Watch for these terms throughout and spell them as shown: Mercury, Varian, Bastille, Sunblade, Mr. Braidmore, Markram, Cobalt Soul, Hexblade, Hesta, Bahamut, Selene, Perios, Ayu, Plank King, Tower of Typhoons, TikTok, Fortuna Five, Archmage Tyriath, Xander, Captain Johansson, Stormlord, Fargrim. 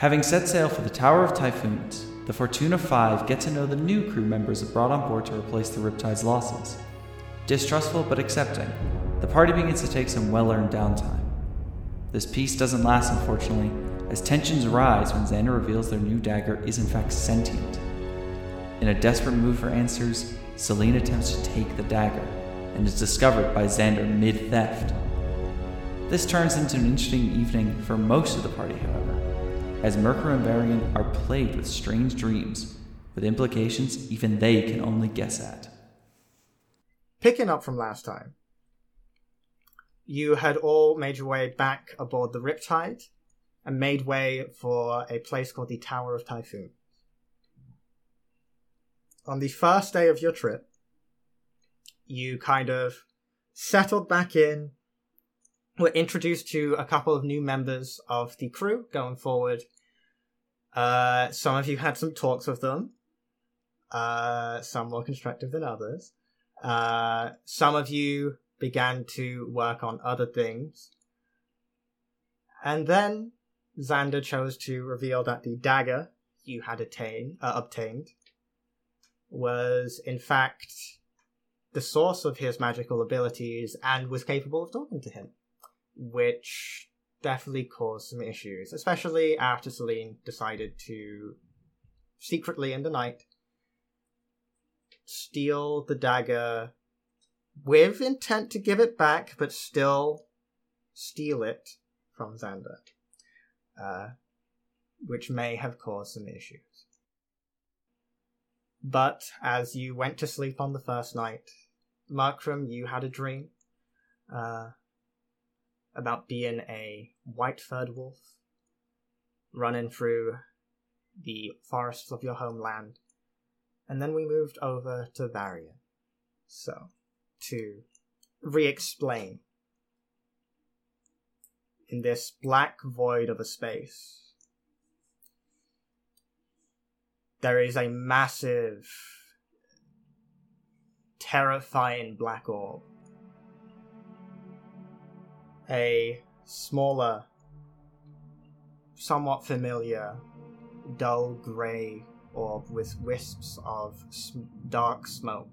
Having set sail for the Tower of Typhoons, the Fortuna Five get to know the new crew members brought on board to replace the Riptide's losses. Distrustful but accepting, the party begins to take some well-earned downtime. This peace doesn't last, unfortunately, as tensions rise when Xander reveals their new dagger is in fact sentient. In a desperate move for answers, Selene attempts to take the dagger, and is discovered by Xander mid-theft. This turns into an interesting evening for most of the party, however, as Mercury and Varian are plagued with strange dreams, with implications even they can only guess at. Picking up from last time, you had all made your way back aboard the Riptide, and made way for a place called the Tower of Typhoons. On the first day of your trip, you kind of settled back in, were introduced to a couple of new members of the crew going forward. Some of you had some talks with them, some more constructive than others. Some of you began to work on other things. And then Xander chose to reveal that the dagger you had obtained was, in fact, the source of his magical abilities and was capable of talking to him, which definitely caused some issues, especially after Selene decided to secretly in the night steal the dagger with intent to give it back, but still steal it from Xander, which may have caused some issues. But as you went to sleep on the first night, Markram, you had a dream about being a white-furred wolf running through the forests of your homeland. And then we moved over to Varian. So, to re-explain, in this black void of a space, there is a massive, terrifying black orb. A smaller, somewhat familiar, dull grey orb with wisps of dark smoke.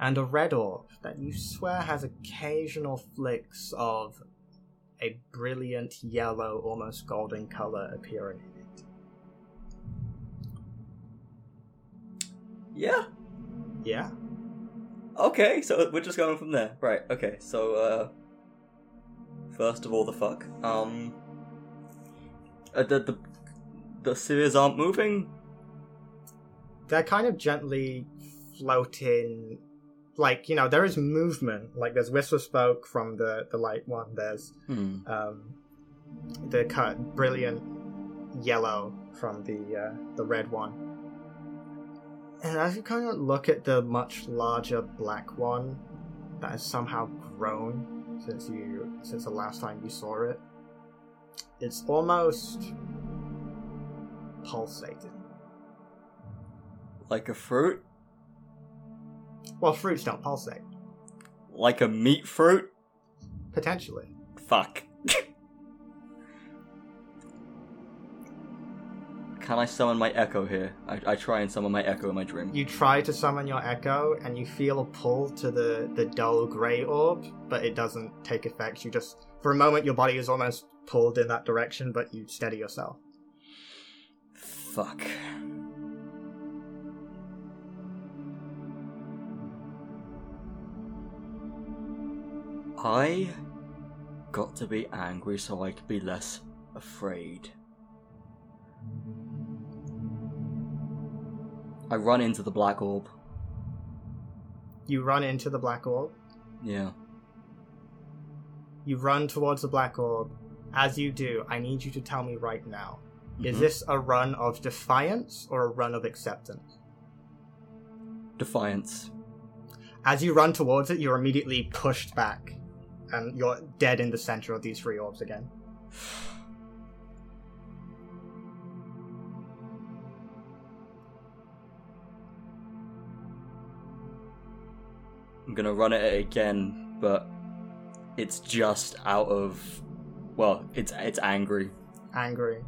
And a red orb that you swear has occasional flicks of a brilliant yellow, almost golden colour appearing. Yeah. Yeah. Okay, so we're just going from there. Right, okay, so, first of all, the fuck. The spheres aren't moving? They're kind of gently floating. Like, you know, there is movement. Like, there's whisper spoke from the light one. There's the brilliant yellow from the red one. And as you kind of look at the much larger black one that has somehow grown since the last time you saw it, it's almost pulsating. Like a fruit? Well, fruits don't pulsate. Like a meat fruit? Potentially. Fuck. Can I summon my echo here? I try and summon my echo in my dream. You try to summon your echo, and you feel a pull to the dull grey orb, but it doesn't take effect. You just, for a moment, your body is almost pulled in that direction, but you steady yourself. Fuck. I got to be angry so I could be less afraid. I run into the black orb. You run into the black orb? Yeah. You run towards the black orb. As you do, I need you to tell me right now. Mm-hmm. Is this a run of defiance or a run of acceptance? Defiance. As you run towards it, you're immediately pushed back. And you're dead in the center of these three orbs again. I'm gonna run at it again, but it's just out of Well, it's angry. Angry.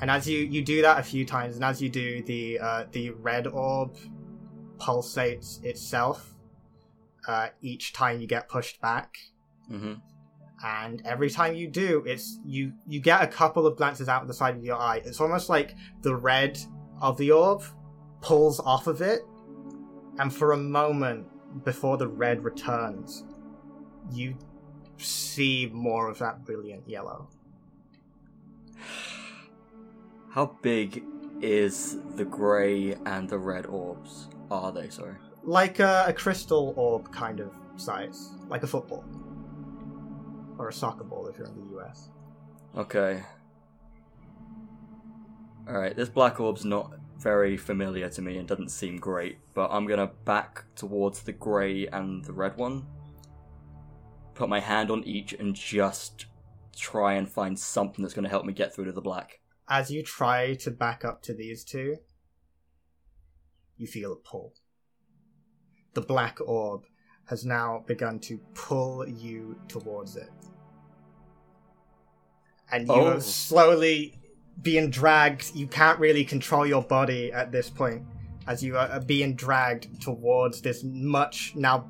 And as you do that a few times, and as you do, the red orb pulsates itself each time you get pushed back. Mm-hmm. And every time you do, it's you get a couple of glances out of the side of your eye. It's almost like the red of the orb pulls off of it, and for a moment before the red returns, you see more of that brilliant yellow. How big is the grey and the red orbs? Are they, sorry? Like a crystal orb kind of size, like a football. Or a soccer ball if you're in the US. Okay. Alright, this black orb's not very familiar to me and doesn't seem great, but I'm gonna back towards the grey and the red one. Put my hand on each and just try and find something that's gonna help me get through to the black. As you try to back up to these two, you feel a pull. The black orb has now begun to pull you towards it. And you are slowly being dragged. You can't really control your body at this point, as you are being dragged towards this much, now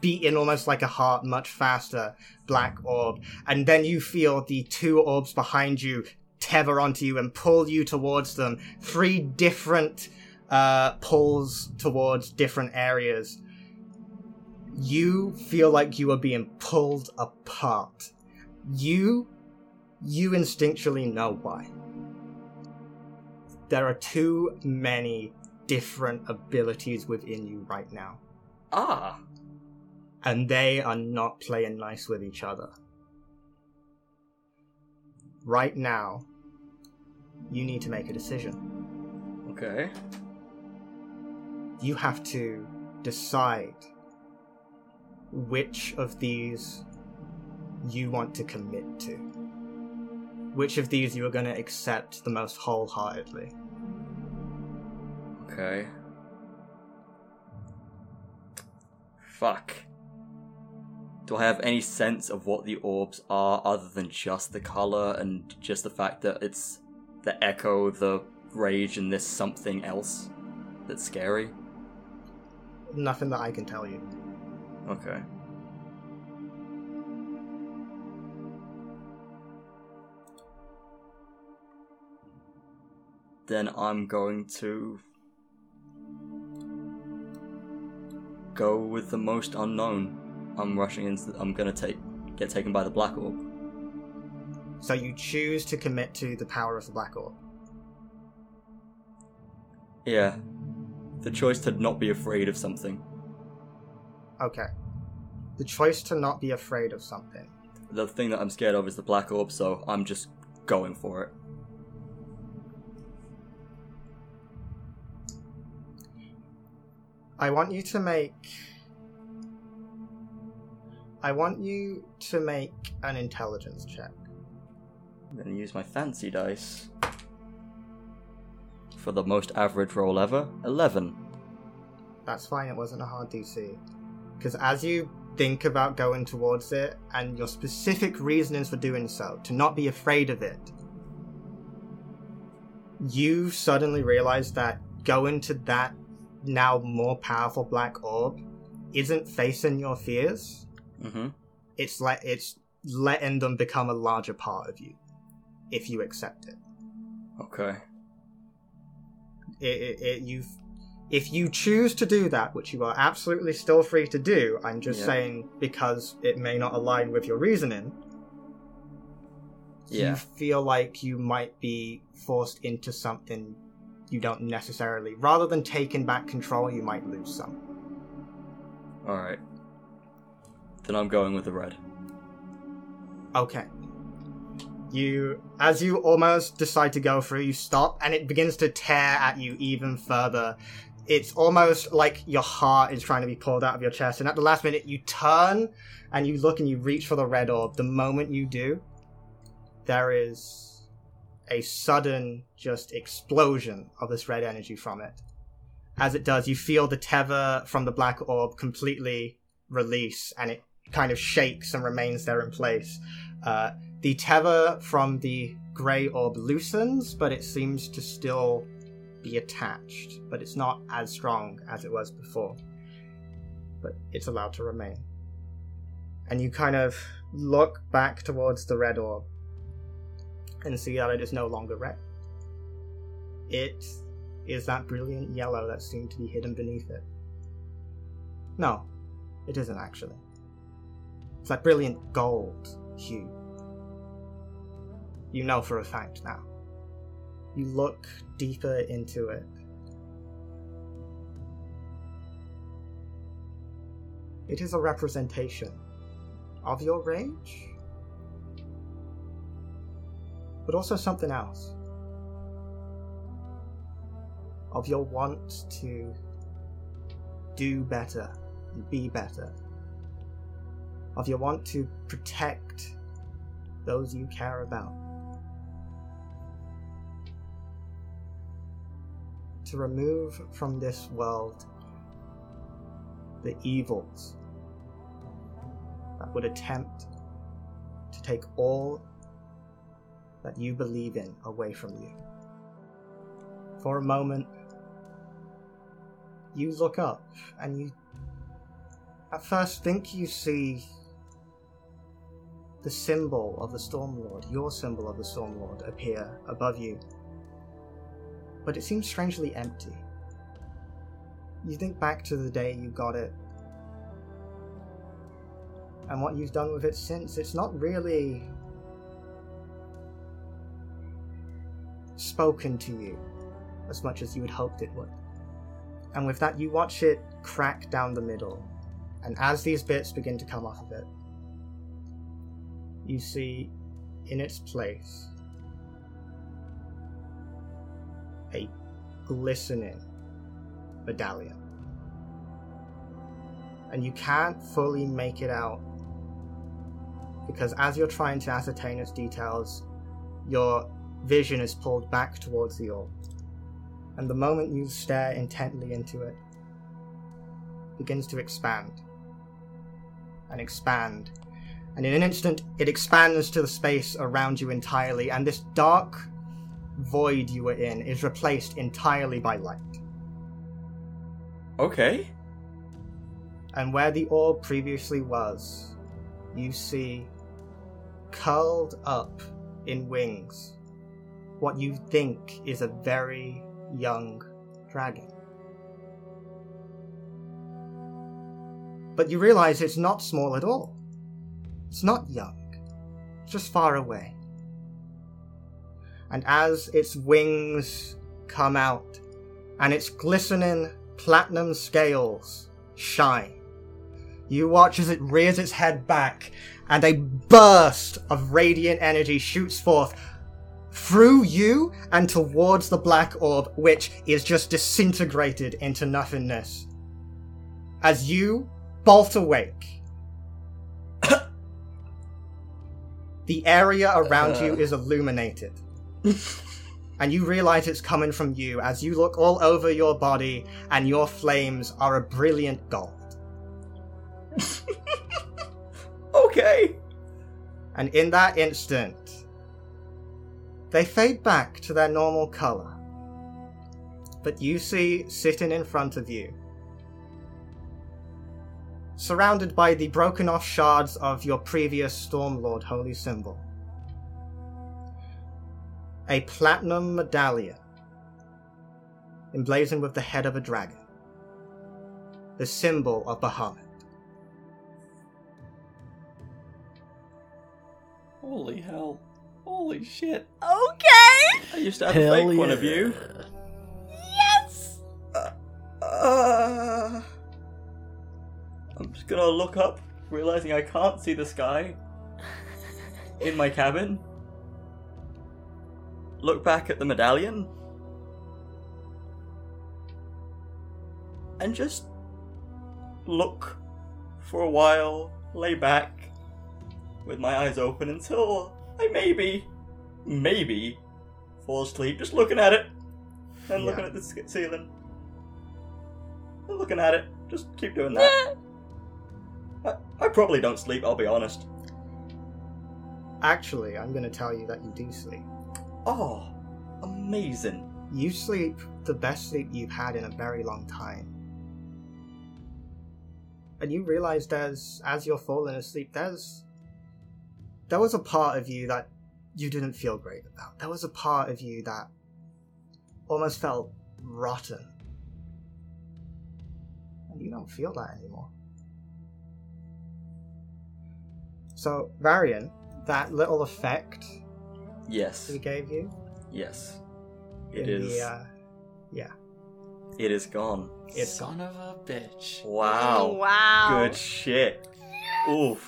beating almost like a heart, much faster black orb. And then you feel the two orbs behind you tether onto you and pull you towards them. Three different pulls towards different areas. You feel like you are being pulled apart. You instinctually know why. There are too many different abilities within you right now. Ah. And they are not playing nice with each other. Right now, you need to make a decision. Okay. You have to decide which of these you want to commit to. Which of these you are going to accept the most wholeheartedly. Okay. Fuck. Do I have any sense of what the orbs are other than just the colour and just the fact that it's the echo, the rage, and this something else that's scary? Nothing that I can tell you. Okay. Then I'm going to go with the most unknown. I'm rushing into I'm going to get taken by the black orb. So you choose to commit to the power of the black orb? Yeah. The choice to not be afraid of something. Okay. The choice to not be afraid of something. The thing that I'm scared of is the black orb, so I'm just going for it. I want you to make an intelligence check. I'm going to use my fancy dice for the most average roll ever. 11. That's fine, it wasn't a hard DC. Because as you think about going towards it, and your specific reasonings for doing so, to not be afraid of it, you suddenly realize that going to that now more powerful black orb isn't facing your fears. Mm-hmm. It's letting them become a larger part of you, if you accept it. Okay. If you choose to do that, which you are absolutely still free to do, I'm just saying because it may not align with your reasoning, you feel like you might be forced into something you don't necessarily. Rather than taking back control, you might lose some. Alright. Then I'm going with the red. Okay. As you almost decide to go through, you stop, and it begins to tear at you even further. It's almost like your heart is trying to be pulled out of your chest, and at the last minute, you turn, and you look, and you reach for the red orb. The moment you do, there is a sudden just explosion of this red energy from it. As it does, you feel the tether from the black orb completely release, and it kind of shakes and remains there in place. The tether from the grey orb loosens, but it seems to still be attached, but it's not as strong as it was before. But it's allowed to remain. And you kind of look back towards the red orb and see that it is no longer red. It is that brilliant yellow that seemed to be hidden beneath it. No, it isn't actually. It's that brilliant gold hue. You know for a fact now. You look deeper into it. It is a representation of your rage, but also something else. Of your want to do better and be better. Of your want to protect those you care about. To remove from this world the evils that would attempt to take all that you believe in away from you. For a moment, you look up and you at first think you see the symbol of the Stormlord, your symbol of the Stormlord, appear above you. But it seems strangely empty. You think back to the day you got it and what you've done with it since. It's not really spoken to you as much as you had hoped it would. And with that, you watch it crack down the middle. And as these bits begin to come off of it, you see in its place a glistening medallion. And you can't fully make it out because as you're trying to ascertain its details, your vision is pulled back towards the orb. And the moment you stare intently into it, it begins to expand and expand. And in an instant, it expands to the space around you entirely, and this dark void you were in is replaced entirely by light. Okay. And where the orb previously was, you see curled up in wings what you think is a very young dragon. But you realize it's not small at all. It's not young. It's just far away. And as its wings come out and its glistening platinum scales shine, you watch as it rears its head back and a burst of radiant energy shoots forth through you and towards the black orb, which is just disintegrated into nothingness. As you bolt awake, the area around you is illuminated. And you realize it's coming from you as you look all over your body and your flames are a brilliant gold. Okay. And in that instant, they fade back to their normal color. But you see, sitting in front of you, surrounded by the broken off shards of your previous Stormlord holy symbol, a platinum medallion emblazoned with the head of a dragon, the symbol of Bahamut. Holy hell. Holy shit. Okay! I used to have a fake one of you. Yes! I'm just gonna look up, realizing I can't see the sky in my cabin. Look back at the medallion and just look for a while, lay back with my eyes open until I maybe fall asleep just looking at it and looking at the ceiling and looking at it. Just keep doing that. I probably don't sleep, I'll be honest. Actually, I'm going to tell you that you do sleep. Oh, amazing. You sleep the best sleep you've had in a very long time. And you realize as you're falling asleep, there was a part of you that you didn't feel great about. There was a part of you that almost felt rotten. And you don't feel that anymore. So, Varian, that little effect... Yes. ...we gave you? Yes. It is... yeah. It is gone. It's Son gone. Of a bitch. Wow. Oh, wow. Good shit. Oof.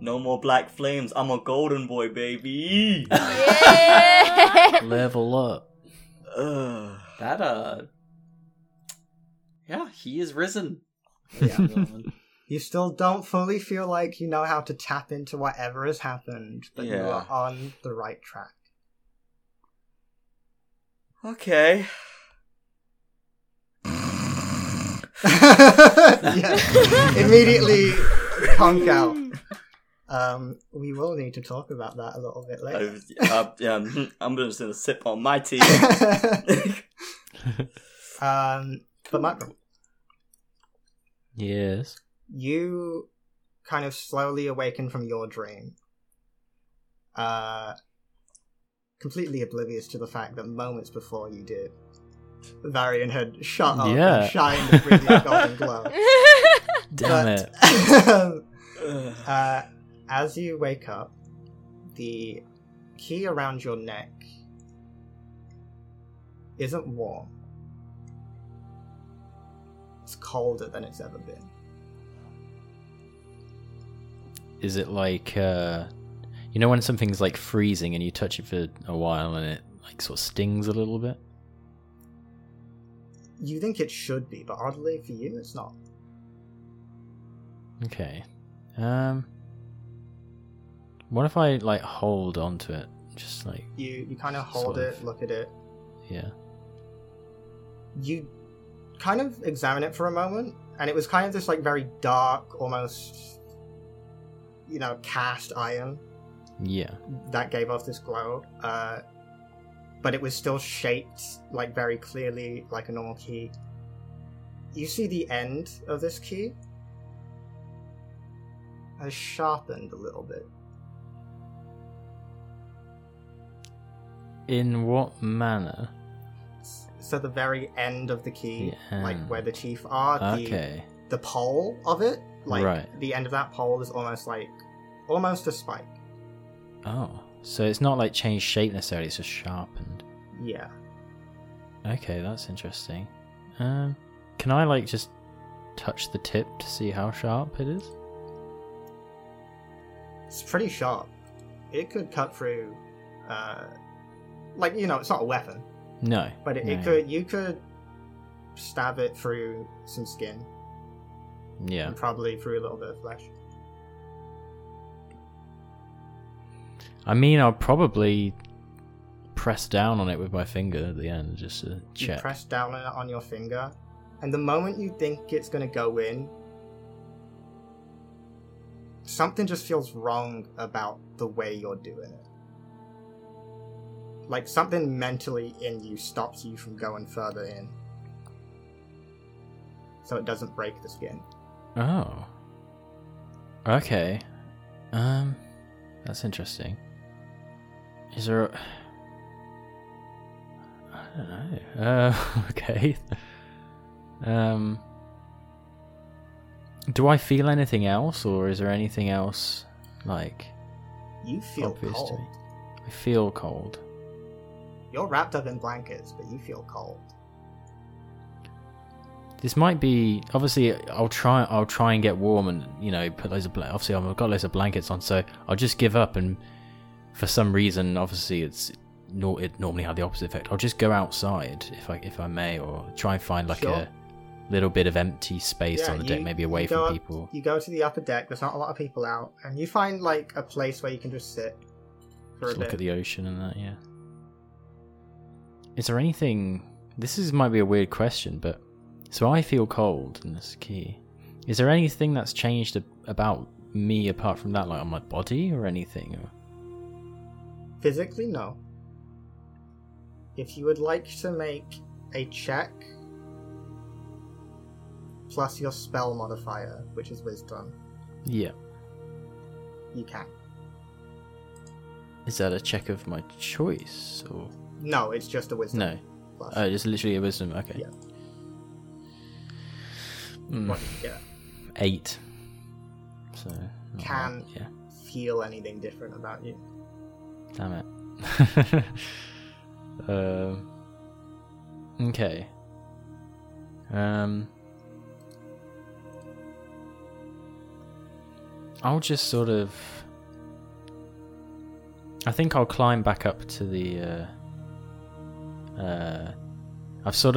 No more black flames. I'm a golden boy, baby. Yeah. Level up. Yeah, he is risen. Yeah. You still don't fully feel like you know how to tap into whatever has happened, but you are on the right track. Okay. Immediately conk out. We will need to talk about that a little bit later. I'm just going to sip on my tea. But Markram. Yes. You kind of slowly awaken from your dream. Completely oblivious to the fact that moments before you did, Varian had shut up and shined a brilliant golden glow. As you wake up, the key around your neck isn't warm. It's colder than it's ever been. Is it like, you know when something's like freezing and you touch it for a while and it like sort of stings a little bit? You think it should be, but oddly for you, it's not. Okay. What if I like hold on to it? Just like you kind of hold it, look at it. Yeah. You kind of examine it for a moment, and it was kind of this like very dark, almost cast iron. Yeah. That gave off this glow. But it was still shaped like very clearly like a normal key. You see the end of this key has sharpened a little bit. In what manner? So the very end of the key, like where the teeth are, the pole of it, like the end of that pole is almost a spike. Oh, so it's not like changed shape necessarily, it's just sharpened. Yeah. Okay, that's interesting. Can I like just touch the tip to see how sharp it is? It's pretty sharp. It could cut through, it's not a weapon. No. But it could. You could stab it through some skin. Yeah. And probably through a little bit of flesh. I mean, I'll probably press down on it with my finger at the end, just to check. You press down on your finger, and the moment you think it's going to go in, something just feels wrong about the way you're doing it. Like, something mentally in you stops you from going further in. So it doesn't break the skin. Oh. Okay. That's interesting. Is there a... I don't know. Okay. Do I feel anything else, or is there anything else, like... You feel cold. To me? I feel cold. You're wrapped up in blankets, but you feel cold. This might be... Obviously, I'll try and get warm and, put loads of... Obviously, I've got loads of blankets on, so I'll just give up, and for some reason, obviously, it normally had the opposite effect. I'll just go outside, if I may, or try and find, a... little bit of empty space on the deck, maybe away from people. You go to the upper deck, there's not a lot of people out, and you find, a place where you can just sit for just a bit. Look at the ocean and that, yeah. Is there anything... might be a weird question, but... So I feel cold in this key. Is there anything that's changed about me apart from that, like on my body or anything? Physically, no. If you would like to make a check plus your spell modifier, which is wisdom. Yeah. You can. Is that a check of my choice? Or... No, it's just a wisdom. No. Plus. Oh, just literally a wisdom, okay. Yeah. What did you get? 8. So can right, yeah. feel anything different about you. Damn it. Okay. I'll just sort of... I think I'll climb back up to the. I think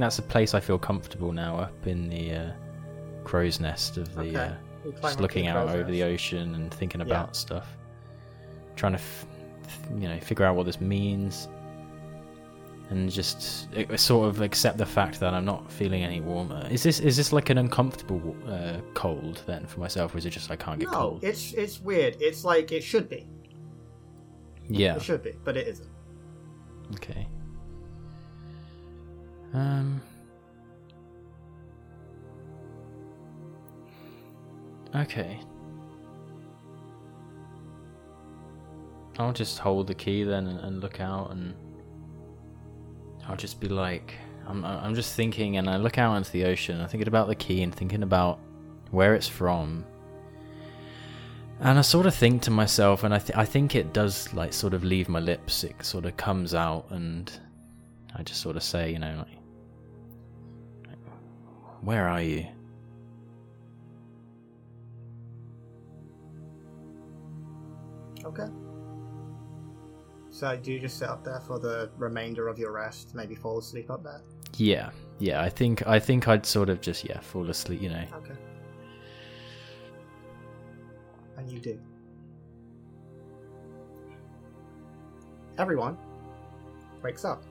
that's a place I feel comfortable now, up in the crow's nest of the. Okay. Just looking out over the ocean and thinking about stuff, trying to, figure out what this means, and just sort of accept the fact that I'm not feeling any warmer. Is this like an uncomfortable cold then for myself, or is it just I can't get cold? No, it's weird. It's like it should be. Yeah, it should be, but it isn't. Okay. Okay. I'll just hold the key then and look out, and I'll just be like, I'm just thinking, and I look out into the ocean. I'm thinking about the key and thinking about where it's from. And I sort of think to myself, and I think it does like sort of leave my lips. It sort of comes out, and I just sort of say, like, where are you? Okay. So do you just sit up there for the remainder of your rest? Maybe fall asleep up there? Yeah. I think I'd sort of just fall asleep, Okay. And you do. Everyone wakes up.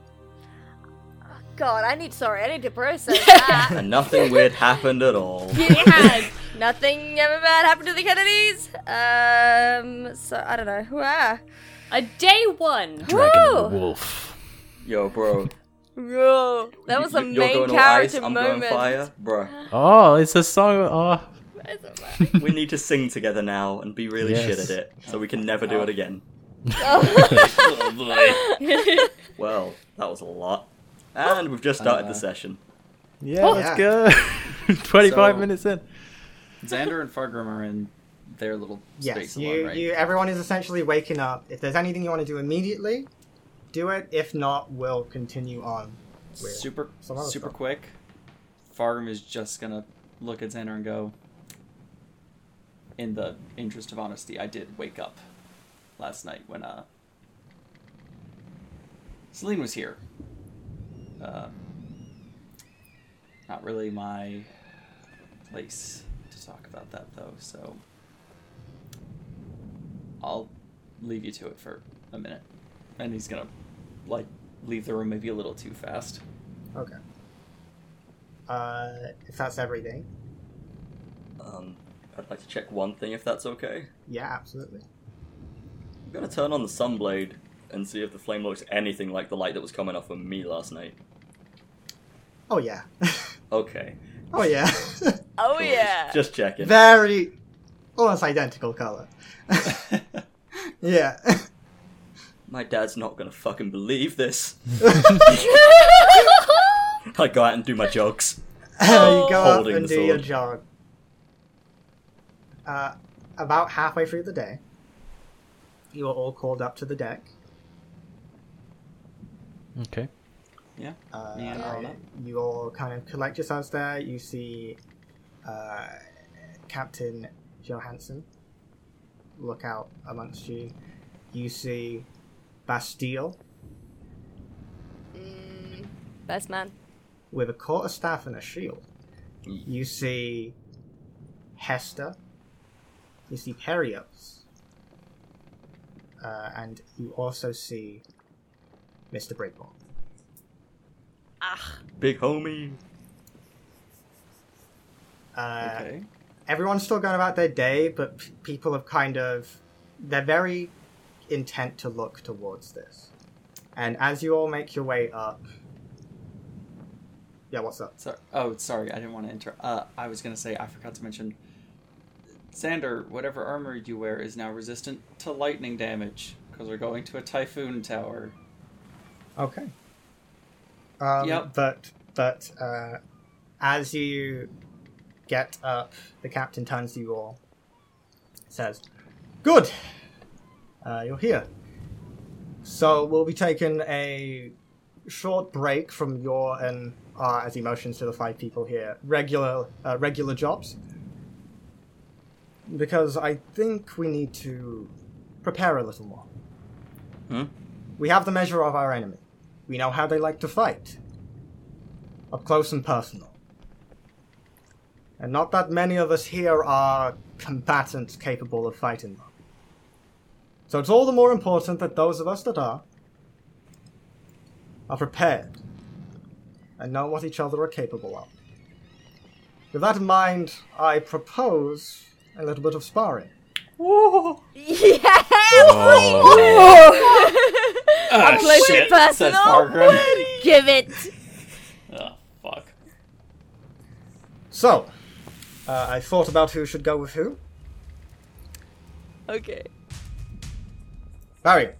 Oh God, I need to process that. Nothing weird happened at all. It has. Nothing ever bad happened to the Kennedys. So I don't know. Wow. A day one. Dragon and the wolf. Yo, bro. Whoa, that was a main character moment. I'm going fire, bro. Oh, it's a song. Oh. We need to sing together now and be really shit at it, so we can never do it again. Oh. Well, that was a lot, and we've just started the session. Yeah, let's go. 25 minutes in. Xander and Fargrim are in their little space alone, right? Everyone is essentially waking up. If there's anything you want to do immediately, do it. If not, we'll continue on. Super quick. Fargrim is just gonna look at Xander and go, in the interest of honesty, I did wake up last night when Selene was here. Not really my place to talk about that, though, so I'll leave you to it for a minute. And he's gonna, leave the room maybe a little too fast. Okay. If that's everything. I'd like to check one thing, if that's okay. Yeah, absolutely. I'm going to turn on the sunblade and see if the flame looks anything like the light that was coming off of me last night. Oh, yeah. Okay. Oh, yeah. Oh, cool. Yeah. Just checking. Very... almost identical colour. Yeah. My dad's not going to fucking believe this. I go out and do my jokes. You go up and do your jog. About halfway through the day, you are all called up to the deck. Okay. Yeah. You all kind of collect yourselves there. You see Captain Johansson look out amongst you. You see Bastille. Best man. With a quarterstaff and a shield. You see Hesta. You see Perios, and you also see Mr. Braidmore. Big homie. Okay. everyone's still going about their day, but people have kind of... They're very intent to look towards this. And as you all make your way up... Yeah, what's up? Sorry, I didn't want to interrupt. I was going to say, I forgot to mention... Xander, whatever armor you wear is now resistant to lightning damage, because we're going to a typhoon tower. Okay. Yep. But as you get up, the captain turns to you all, says, "Good! You're here. So we'll be taking a short break from your and our, as he motions to the five people here, regular jobs. Because I think we need to prepare a little more. Hmm? We have the measure of our enemy. We know how they like to fight. Up close and personal. And not that many of us here are combatants capable of fighting them. So it's all the more important that those of us that are prepared and know what each other are capable of. With that in mind, I propose... a little bit of sparring." Whoa. Yes! Oh. I'm close and personal. Give it. Oh, fuck. So, I thought about who should go with who. Okay. Barry.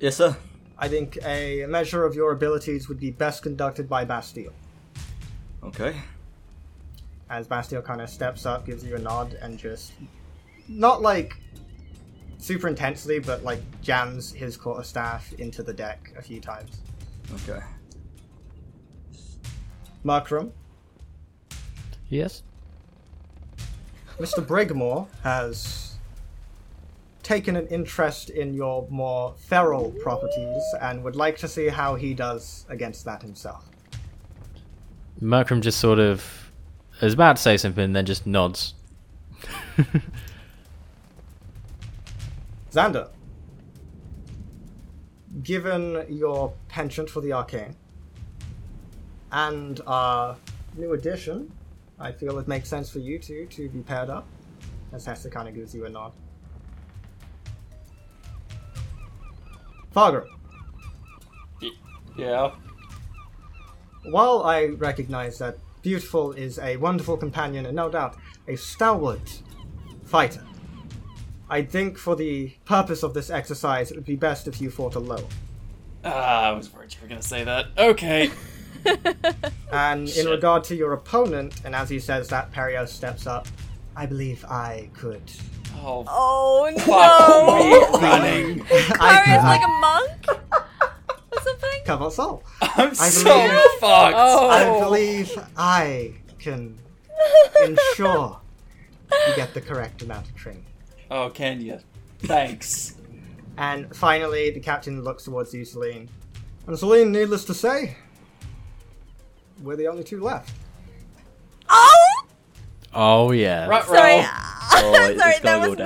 Yes, sir? I think a measure of your abilities would be best conducted by Bastille. Okay. As Bastille kind of steps up, gives you a nod, and just, not like super intensely, but like jams his quarterstaff into the deck a few times. Okay. Markram? Yes? Mr. Braidmore has taken an interest in your more feral properties and would like to see how he does against that himself. Markram just sort of is about to say something and then just nods. Xander, given your penchant for the arcane and our new addition, I feel it makes sense for you two to be paired up, as Hesta kind of gives you a nod. Fargrim. Yeah? While I recognize that Beautiful is a wonderful companion and no doubt a stalwart fighter, I think for the purpose of this exercise, it would be best if you fought alone. I was worried you were going to say that. Okay. And in regard to your opponent, and as he says that, Perios steps up. I believe I could. Oh no! Running. Cario's like a monk? Cobalt Soul. I'm so fucked. Oh. I believe I can ensure you get the correct amount of training. Oh, can you? Thanks. And finally, the captain looks towards you, Selene. And Selene, needless to say, we're the only two left. Oh! Oh, yeah. Sorry. Oh, sorry, that was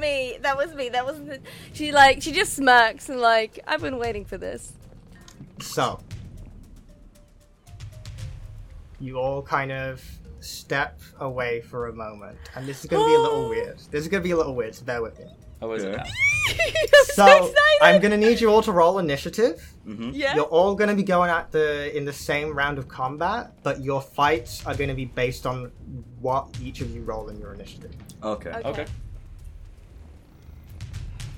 me. That wasn't the... She just smirks and like, I've been waiting for this. So, you all kind of step away for a moment, and this is going to be a little weird. So bear with me. I wasn't. So I'm going to need you all to roll initiative. Mm-hmm. Yeah. You're all going to be going at in the same round of combat, but your fights are going to be based on what each of you roll in your initiative. Okay.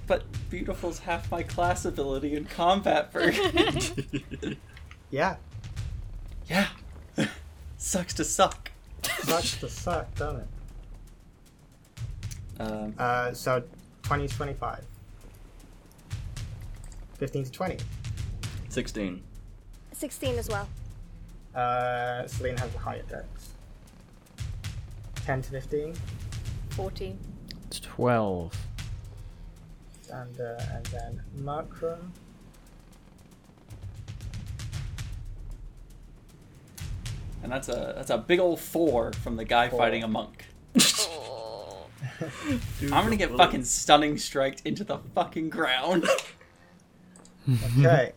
But Beautiful's half my class ability in combat, Berg. Yeah. Sucks to suck. Sucks to suck, doesn't it? So 20 to 25. 15 to 20. 16. 16 as well. Selene has a higher dex. 10 to 15. 14. It's 12. And then Markram. And that's a big old 4 from the guy fighting a monk. Oh. Dude, I'm gonna get fucking stunning striked into the fucking ground. Okay.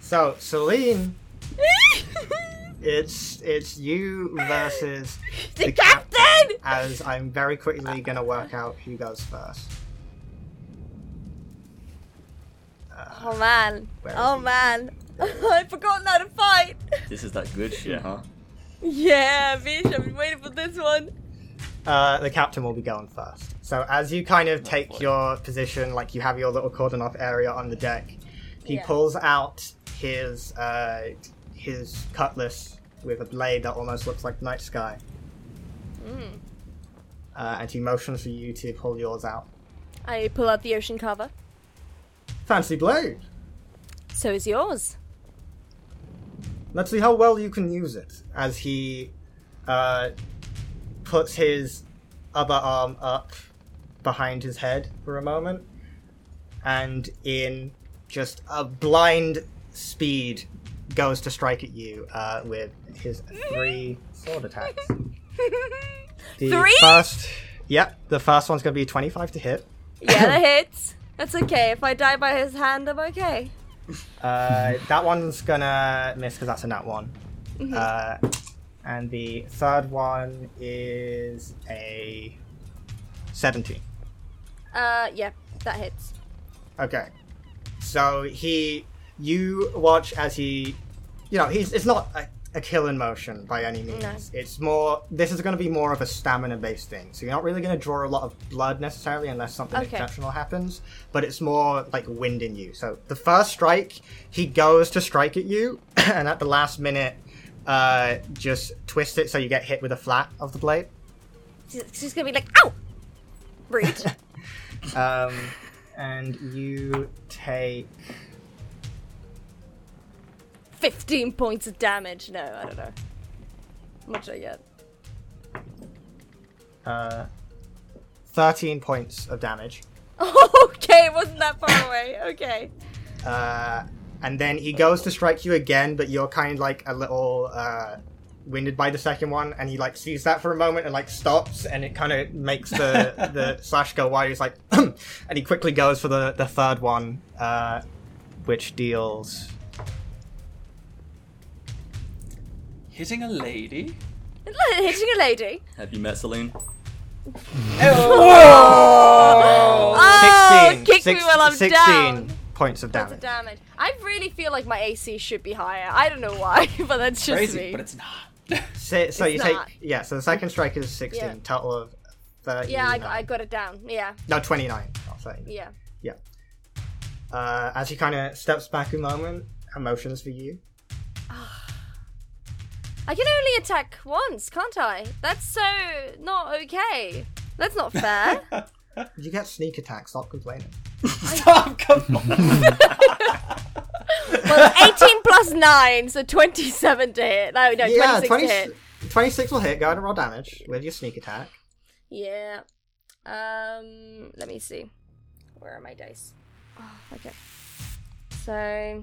So Selene It's you versus the captain. As I'm very quickly going to work out who goes first. Oh man! Oh man! I forgot how to fight. This is that good shit, huh? Yeah, bitch! I've been waiting for this one. The captain will be going first. So as you kind of take your position, like you have your little cordon off area on the deck, he pulls out his cutlass with a blade that almost looks like night sky. Mm. And he motions for you to pull yours out. I pull out the ocean cover. Fancy blade. So is yours. Let's see how well you can use it. As he puts his other arm up behind his head for a moment, and in just a blind speed goes to strike at you with his 3 sword attacks. The first one's going to be 25 to hit. Yeah, that hits. That's okay. If I die by his hand, I'm okay. That one's going to miss because that's a nat 1. Mm-hmm. And the third one is a 17. Yeah, that hits. Okay. So you watch as he, it's not a kill in motion by any means. No. It's more, this is going to be more of a stamina-based thing. So you're not really going to draw a lot of blood necessarily unless something exceptional happens, but it's more like wind in you. So the first strike, he goes to strike at you, and at the last minute, just twist it so you get hit with a flat of the blade. She's going to be like, ow! Breach. And you take 15 points of damage. No, I don't know. How much I get? 13 points of damage. Okay, it wasn't that far away. Okay. And then he goes to strike you again, but you're kind of like a little winded by the second one, and he like sees that for a moment and like stops, and it kind of makes the slash go wide. He's like, and he quickly goes for the third one, which deals. Hitting a lady? Hitting a lady? Have you met Selene? Oh! 16. Kick me while I'm 16 down. Points of damage. I really feel like my AC should be higher. I don't know why, but that's just crazy, me. But it's not. So the second strike is 16. Yeah. Total of 39. Yeah, I got it down. Yeah. No, 29. Not 30. Yeah. Yeah. As he kind of steps back a moment, emotions for you. I can only attack once, can't I? That's so not okay. That's not fair. You get sneak attack, stop complaining. Stop complaining. Well, 18 plus 9, so 27 to hit. No, yeah, 26 to hit. 26 will hit, go ahead and roll damage with your sneak attack. Yeah. Let me see. Where are my dice? Oh, okay. So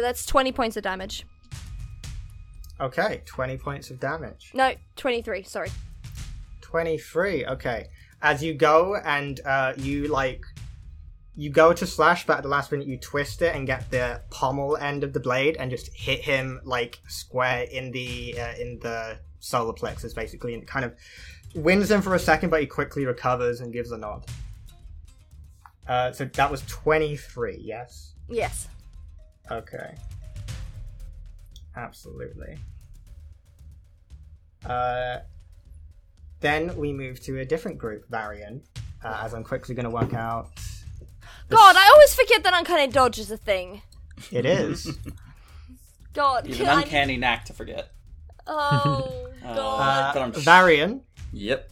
that's 20 points of damage. Okay, 20 points of damage. No, 23, sorry. 23, okay. As you go and you go to slash, but at the last minute you twist it and get the pommel end of the blade and just hit him like square in the solar plexus, basically, and it kind of wins him for a second, but he quickly recovers and gives a nod. So that was 23, yes? Yes. Okay. Absolutely. Then we move to a different group, Varian, as I'm quickly going to work out. God, I always forget that uncanny dodge is a thing. It is. God, you have an uncanny knack to forget. Oh, God. Varian. Yep.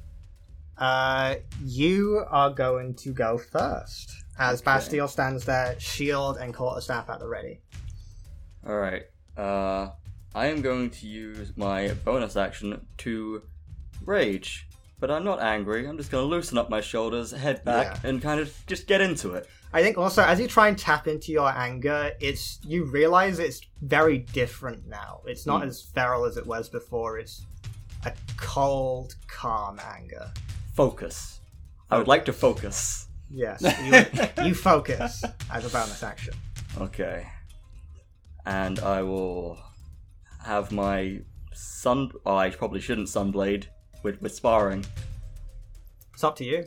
You are going to go first, as Bastille stands there, shield and quarterstaff at the ready. All right. I am going to use my bonus action to rage, but I'm not angry. I'm just going to loosen up my shoulders, head back, and kind of just get into it. I think also, as you try and tap into your anger, you realize it's very different now. It's not as feral as it was before. It's a cold, calm anger. Focus. I would like to focus. Yes, you focus as a bonus action. Okay. And I will have my sun... Oh, I probably shouldn't sunblade with sparring. It's up to you.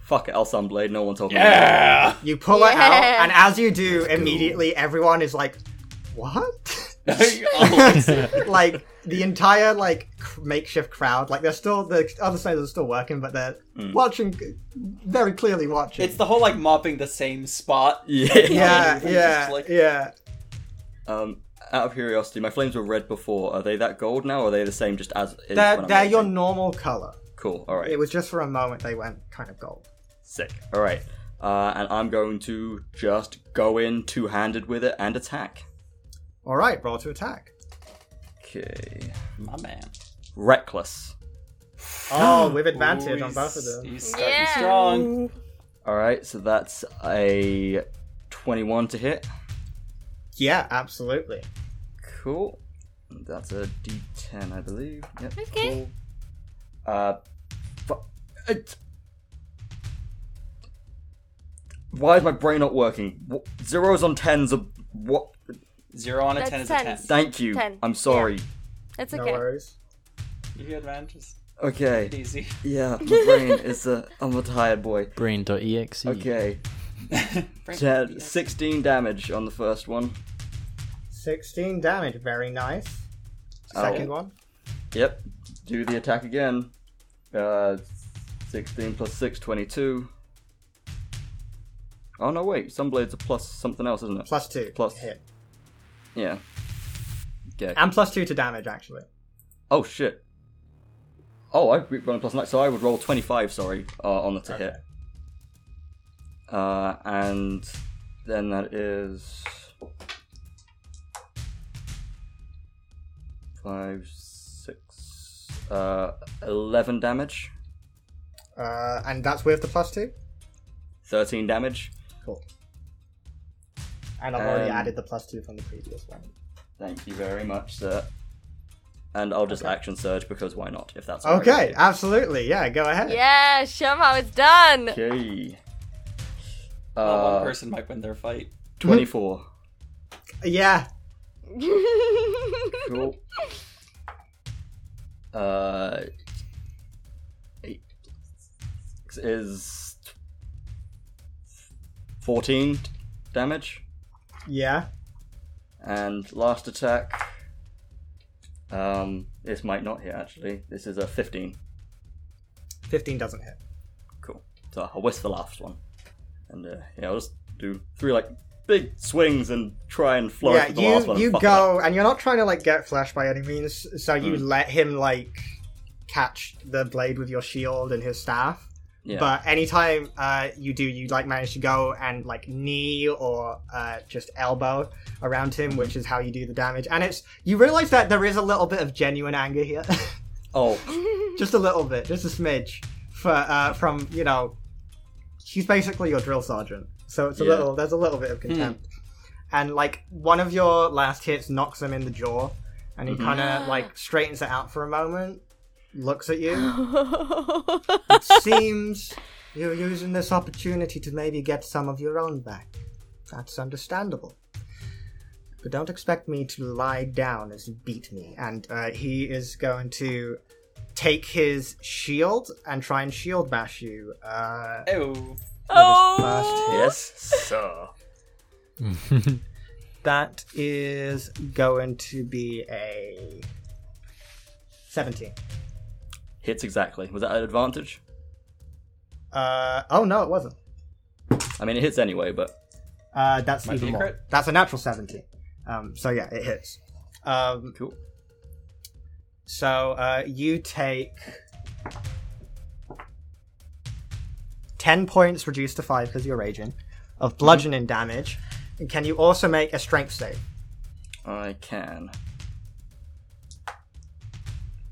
Fuck it, I'll sunblade. No one told me. Yeah! You pull it out, and as you do, immediately everyone is like, what? Like, the entire, like, makeshift crowd, like, they're still, the other snipers are still working, but they're watching, very clearly watching. It's the whole, like, mopping the same spot. Yeah. Out of curiosity, my flames were red before. Are they that gold now, or are they the same just as is? They're your normal color. Cool, alright. It was just for a moment they went kind of gold. Sick, alright. And I'm going to just go in two-handed with it and attack. Alright, roll to attack. Okay. My man. Reckless. Oh, with advantage on both of them. He's starting strong. Alright, so that's a 21 to hit. Yeah, absolutely. Cool. That's a d10, I believe. Yep. Okay. Cool. Why is my brain not working? What? Zeros on tens are what? 0 on a 10 is a 10. Thank you. 10. I'm sorry. Yeah. It's okay. No worries. You get advantages. Okay. It's easy. Yeah, my brain is I'm a tired boy. Brain.exe. Okay. 16 damage on the first one. 16 damage. Very nice. Second one. Yep. Do the attack again. 16 plus 6, 22. Oh, no, wait. Sunblade's a plus something else, isn't it? Plus 2. Plus hit. Yeah. Okay. And plus 2 to damage, actually. Oh, shit. Oh, I've run plus 9, so I would roll 25, on the to hit. And then that is... 5, 6... 11 damage. And that's with the plus 2? 13 damage. Cool. And I've already added the plus 2 from the previous one. Thank you very much, sir. And I'll just action surge because why not, if that's what I do. Absolutely. Yeah, go ahead. Yeah, show 'em how it's done. Okay. Well, one person might win their fight. 24. Yeah. Cool. 8 is 14 damage. Yeah. And last attack. This might not hit actually. This is a 15. 15 doesn't hit. Cool. So I'll whisk the last one. And I'll just do 3 like big swings and try and flourish the last one. You go, and you're not trying to, like, get flesh by any means, so you let him, like, catch the blade with your shield and his staff. Yeah. But anytime you do, you, like, manage to go and, like, knee or just elbow around him, which is how you do the damage. And it's... You realize that there is a little bit of genuine anger here. Just a little bit. Just a smidge. From, you know... She's basically your drill sergeant. So it's a little. There's a little bit of contempt, and like one of your last hits knocks him in the jaw, and he kind of like straightens it out for a moment, looks at you. It seems you're using this opportunity to maybe get some of your own back. That's understandable, but don't expect me to lie down as you beat me. And he is going to take his shield and try and shield bash you. First hit. Yes, sir. That is going to be a 17. Hits exactly. Was that an advantage? No, it wasn't. I mean, it hits anyway, but... that's even more. That's a natural 17. It hits. Cool. So, you take... 10 points reduced to 5 because you're raging of bludgeoning damage. And can you also make a strength save? I can.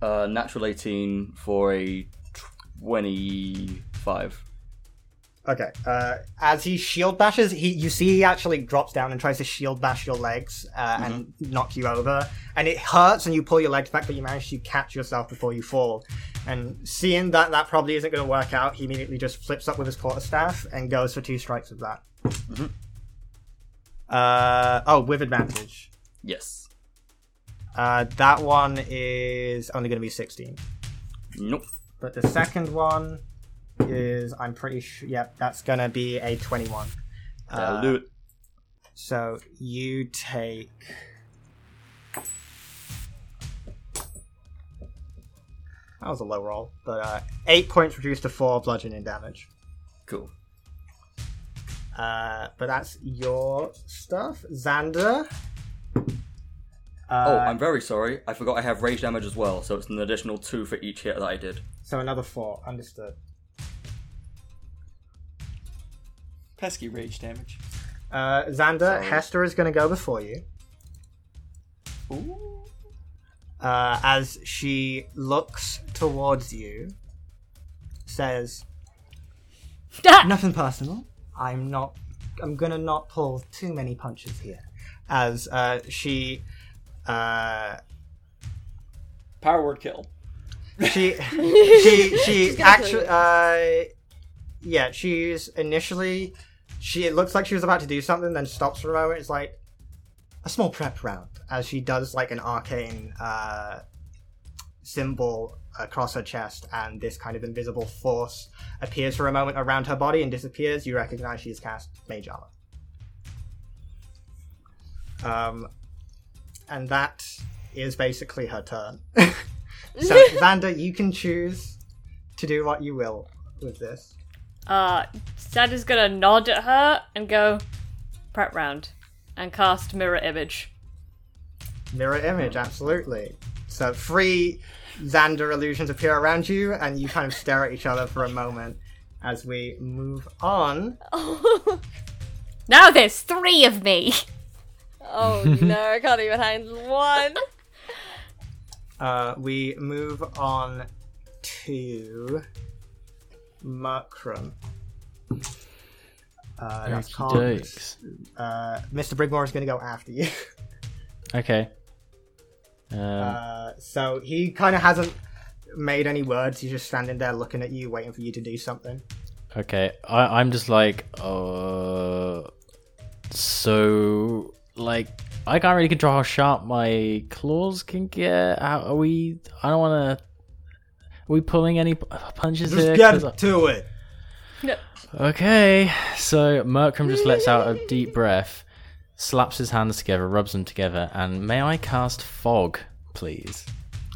Natural 18 for a 25. Okay. As he shield bashes, you see he actually drops down and tries to shield bash your legs and knock you over. And it hurts and you pull your legs back, but you manage to catch yourself before you fall. And seeing that probably isn't going to work out, he immediately just flips up with his quarterstaff and goes for 2 strikes with that. Mm-hmm. With advantage. Yes. That one is only going to be 16. Nope. But the second one is, I'm pretty sure, yep, that's going to be a 21. That'll do it. So you take... That was a low roll, but 8 points reduced to 4 bludgeoning damage. Cool. But that's your stuff. Xander? Oh, I'm very sorry. I forgot I have rage damage as well, so it's an additional 2 for each hit that I did. So another 4. Understood. Pesky rage damage. Xander, Hesta is going to go before you. Ooh. As she looks towards you, says, nothing personal. I'm going to not pull too many punches here. As she... power word kill. She actually... yeah, she's initially... It looks like she was about to do something, then stops for a moment. It's like a small prep round as she does like an arcane symbol across her chest, and this kind of invisible force appears for a moment around her body and disappears. You recognize she's cast Mage Armor. And that is basically her turn. So, Xander, you can choose to do what you will with this. Xander's gonna nod at her and go prep round and cast Mirror Image. Mirror Image, absolutely. So 3 Xander illusions appear around you, and you kind of stare at each other for a moment as we move on. Oh. Now there's 3 of me! Oh no, I can't even handle one. We move on to... Markram. That's Mr. Braidmore is going to go after you. Okay. So he kind of hasn't made any words. He's just standing there looking at you, waiting for you to do something. Okay, I'm just like, so like I can't really control how sharp my claws can get. I don't want to. Are we pulling any punches just here? Just get to it! No. Okay, so Mercury just lets out a deep breath, slaps his hands together, rubs them together, and may I cast Fog, please?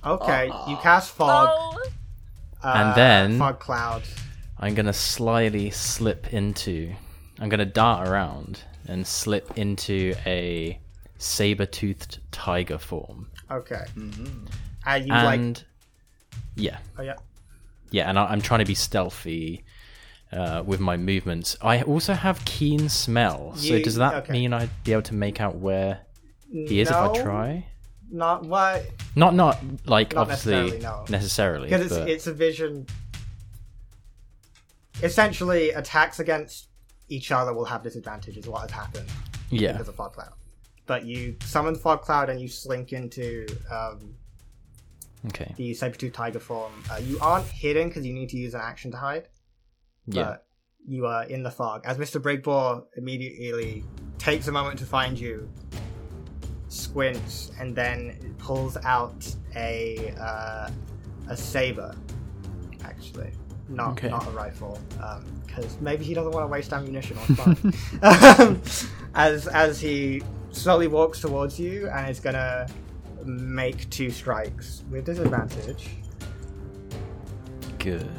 Okay, you cast Fog. Oh. And then... Fog Cloud. I'm going to slyly slip into... I'm going to dart around and slip into a saber-toothed tiger form. Okay. Mm-hmm. Yeah. Oh, yeah. Yeah, and I'm trying to be stealthy with my movements. I also have keen smell, so does that mean I'd be able to make out where he is if I try? Not what? Not obviously necessarily. Because it's a vision. Essentially, attacks against each other will have disadvantage, is what has happened. Yeah. Because of Fog Cloud. But you summon Fog Cloud and you slink into... Okay. The saber-tooth tiger form. You aren't hidden because you need to use an action to hide. Yeah. But you are in the fog. As Mr. Braidmore immediately takes a moment to find you, squints, and then pulls out a saber. Actually, not a rifle, because maybe he doesn't want to waste ammunition on fire. As he slowly walks towards you, and is gonna make 2 strikes with disadvantage. Good.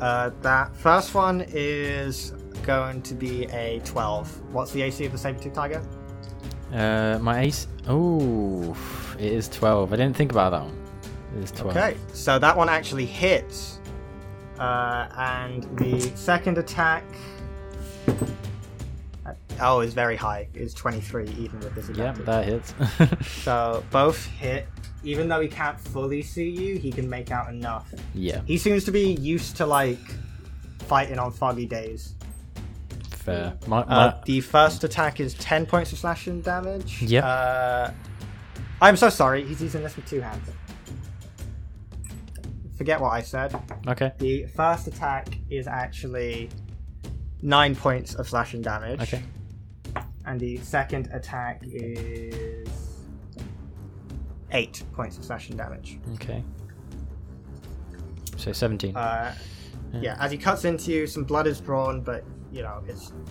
That first one is going to be a 12. What's the AC of the saber-tooth tiger? My AC... Oh, it is 12. I didn't think about that one. It is 12. Okay, so that one actually hits. And the second attack... is very high. It's 23, even with disadvantage. Yeah, that hits. So both hit. Even though he can't fully see you, he can make out enough. Yeah. He seems to be used to like fighting on foggy days. Fair. The first attack is 10 points of slashing damage. Yeah. I'm so sorry. He's using this with 2 hands. Forget what I said. Okay. The first attack is actually 9 points of slashing damage. Okay. And the second attack is 8 points of slashing damage. Okay. So 17. Yeah, as he cuts into you, some blood is drawn, but, you know,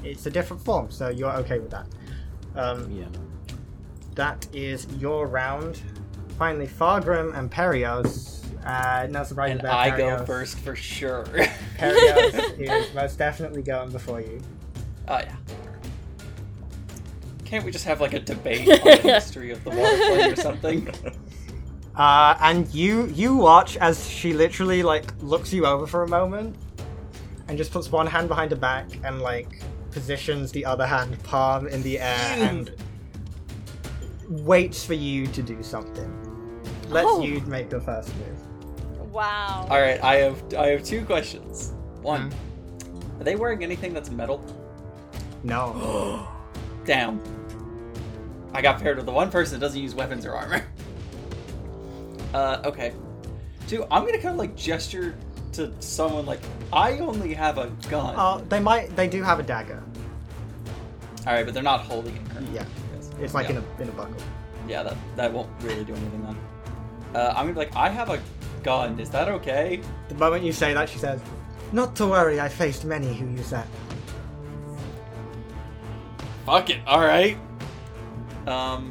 it's a different form, so you're okay with that. Yeah. That is your round. Finally, Fargrim and Perios. No surprise about Perios. I go first for sure. Perios is most definitely going before you. Oh, yeah. Can't we just have, like, a debate on the history of the water plane or something? And you watch as she literally, like, looks you over for a moment and just puts one hand behind her back and, like, positions the other hand palm in the air and waits for you to do something. Lets you make the first move. Wow. Alright, I have two questions. One, are they wearing anything that's metal? No. Damn. I got paired with the one person that doesn't use weapons or armor. Okay. Two, I'm gonna kind of, like, gesture to someone, like, I only have a gun. They do have a dagger. Alright, but they're not holding it currently. Yeah. It's like in a buckle. Yeah, that won't really do anything then. I'm gonna be like, I have a gun, is that okay? The moment you say that, she says, not to worry, I faced many who use that. Fuck it, alright. Am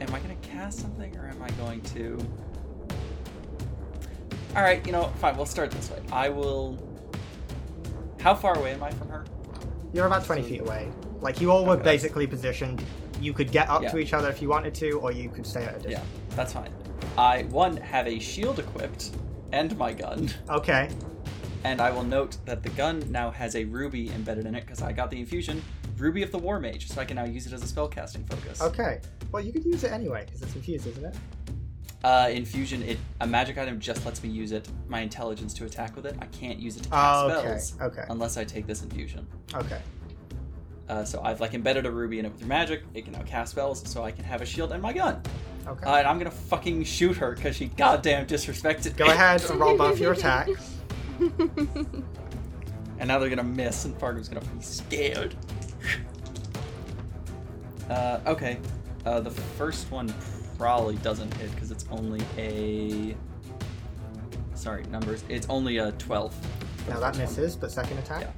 I gonna cast something, or am I going to... Alright, you know, fine, we'll start this way. I will... How far away am I from her? You're about 20 feet away. Like, you all were basically positioned. You could get up to each other if you wanted to, or you could stay at a distance. Yeah, that's fine. I, one, have a shield equipped, and my gun. Okay. And I will note that the gun now has a ruby embedded in it, because I got the infusion, Ruby of the War Mage, so I can now use it as a spellcasting focus. Okay. Well, you could use it anyway, because it's infused, isn't it? Infusion, a magic item just lets me use it, my intelligence to attack with it. I can't use it to cast spells unless I take this infusion. Okay. So I've, like, embedded a ruby in it through magic. It can now cast spells, so I can have a shield and my gun. Okay. And I'm gonna fucking shoot her, because she goddamn disrespected me. Go ahead and roll both your attacks. And now they're gonna miss, and Fargrim's gonna be scared. Okay. The first one probably doesn't hit, because it's only a... Sorry, numbers. It's only a 12. Now that misses, but second attack? Yeah.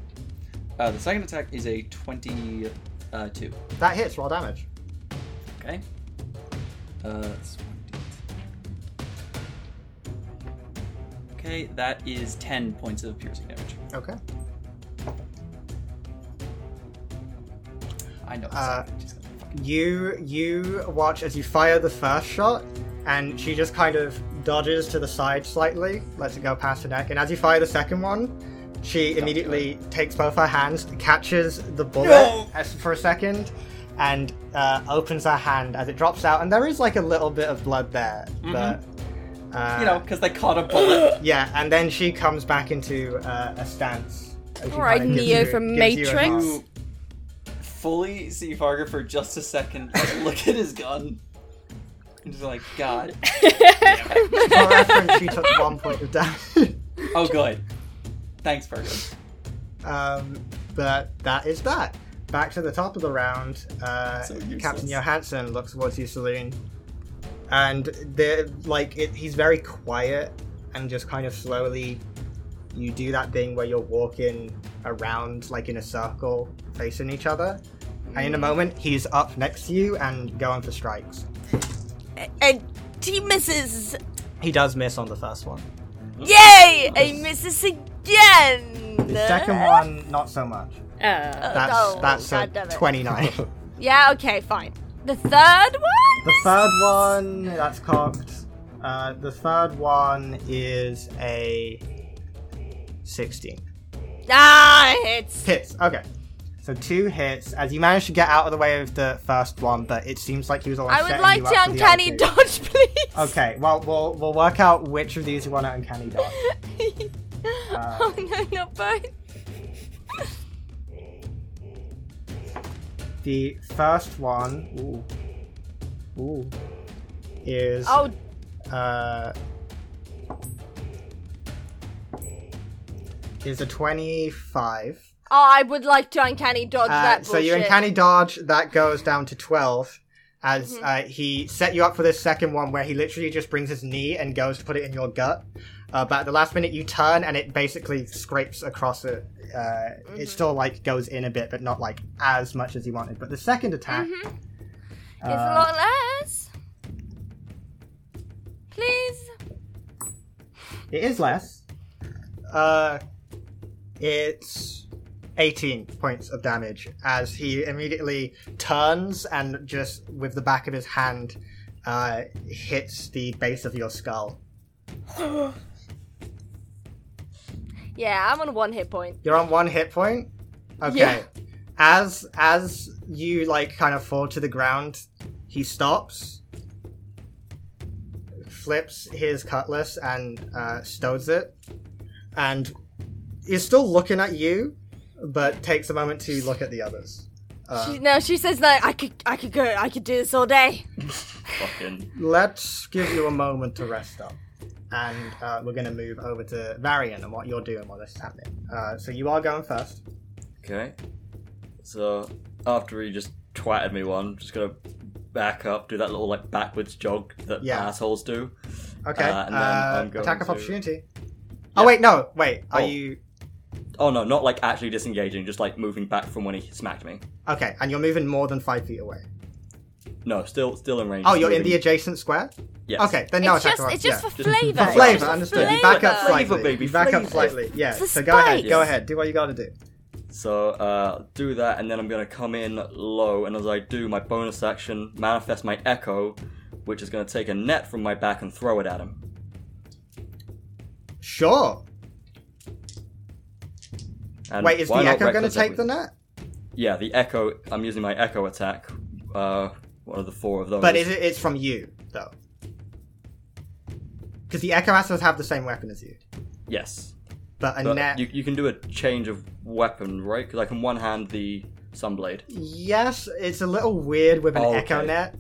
The second attack is a 22. That hits, raw damage. Okay. That's 1d8. Okay, that is 10 points of piercing damage. Okay. I know. You watch as you fire the first shot, and she just kind of dodges to the side slightly, lets it go past her neck, and as you fire the second one, she immediately takes both her hands, catches the bullet for a second, and opens her hand as it drops out. And there is, like, a little bit of blood there. Mm-hmm. But, you know, because they caught a bullet. Yeah, and then she comes back into a stance. Alright, Neo from Matrix. Fully see Fargrim for just a second, like, look at his gun. And just like, God. For reference, she took 1 point of damage. Oh, good. Thanks, Fergus. But that is that. Back to the top of the round. So Captain Johansson looks towards you, Selene. And he's very quiet and just kind of slowly... You do that thing where you're walking around, like, in a circle, facing each other. And in a moment, he's up next to you and going for strikes. And he misses! He does miss on the first one. Yay! He misses again! The second one, not so much. That's 29. Yeah, okay, fine. The third one? The third one, that's cocked. The third one is a 16. Hits. Hits, okay. So 2 hits, as you managed to get out of the way of the first one, but it seems like he was all setting you up. I would like to uncanny dodge, please. Okay, well, we'll work out which of these you want to uncanny dodge. Oh no, not both. The first one is is a 25. Oh, I would like to uncanny dodge that bullshit. So you uncanny dodge, that goes down to 12. as he set you up for this second one where he literally just brings his knee and goes to put it in your gut. But at the last minute you turn and it basically scrapes across it. It still like goes in a bit, but not like as much as he wanted. But the second attack is a lot less. Please. It is less. It's 18 points of damage as he immediately turns and just with the back of his hand hits the base of your skull. Yeah, I'm on one hit point. You're on one hit point? Okay. Yeah. As you like kind of fall to the ground, he stops, flips his cutlass and stows it, and is still looking at you, but takes a moment to look at the others. She says that I could do this all day. Fucking. Let's give you a moment to rest up. And we're going to move over to Varian and what you're doing while this is happening. So you are going first. Okay. So after he just twatted me one, I'm just going to back up, do that little like backwards jog that assholes do. Okay. And then I'm going attack of opportunity. Yeah. Wait. Are you... Oh, no, not like actually disengaging, just like moving back from when he smacked me. Okay, and you're moving more than 5 feet away. No, still in range. Oh, you're in the adjacent square? Yes. Okay, then no attack. It's just for flavour. For flavour, understood. You back up slightly. Yeah, so go ahead. Do what you gotta do. So, do that, and then I'm gonna come in low, and as I do, my bonus action, manifest my echo, which is gonna take a net from my back and throw it at him. Sure. And wait, is the echo going to take the net? Yeah, the echo. I'm using my echo attack. What are the four of those? But it's from you, though. Because the echo has to have the same weapon as you. Yes. But net... You can do a change of weapon, right? Because I can one-hand the sunblade. Yes, it's a little weird with an echo net.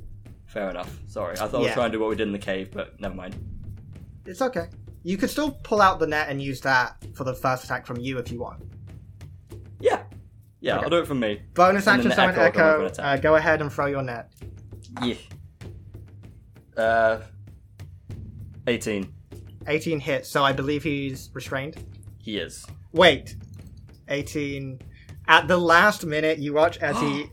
Fair enough. Sorry, I thought I was trying to do what we did in the cave, but never mind. It's okay. You could still pull out the net and use that for the first attack from you if you want. Yeah, okay. I'll do it from me. Bonus action, summon Echo. Go ahead and throw your net. Yeah. 18. 18 hits, so I believe he's restrained? He is. Wait. 18. At the last minute, you watch as he,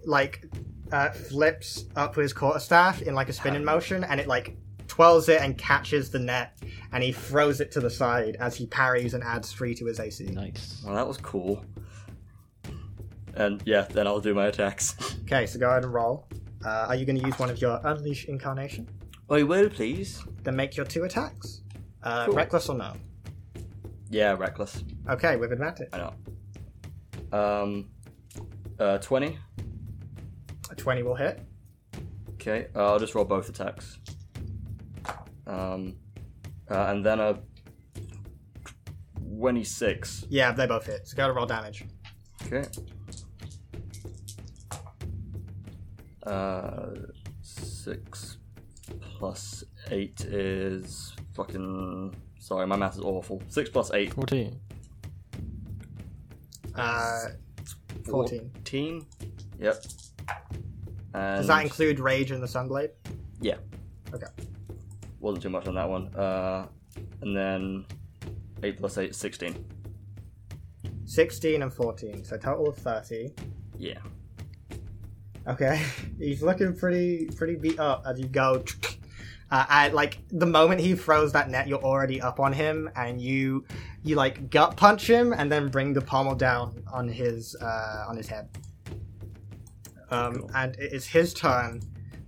flips up his quarterstaff in, a spinning motion, and it, twirls it and catches the net, and he throws it to the side as he parries and adds 3 to his AC. Nice. Well, that was cool. And then I'll do my attacks. Okay, so go ahead and roll. Are you going to use one of your Unleash Incarnation? I will, please. Then make your 2 attacks. Cool. Reckless or no? Yeah, reckless. Okay, with advantage. I know. 20. A 20 will hit. Okay, I'll just roll both attacks. And then a 26. Yeah, they both hit. So go ahead and roll damage. Okay. 6 plus 8 is fucking... Sorry, my math is awful. 6 plus 8. 14. 14. Yep. And does that include Rage and the Sunblade? Yeah. Okay. Wasn't too much on that one. And then 8 plus 8 is 16. 16 and 14, so total of 30. Yeah. Okay, he's looking pretty beat up as you go. The moment he throws that net, you're already up on him, and you gut punch him, and then bring the pommel down on his head. Cool. And it is his turn,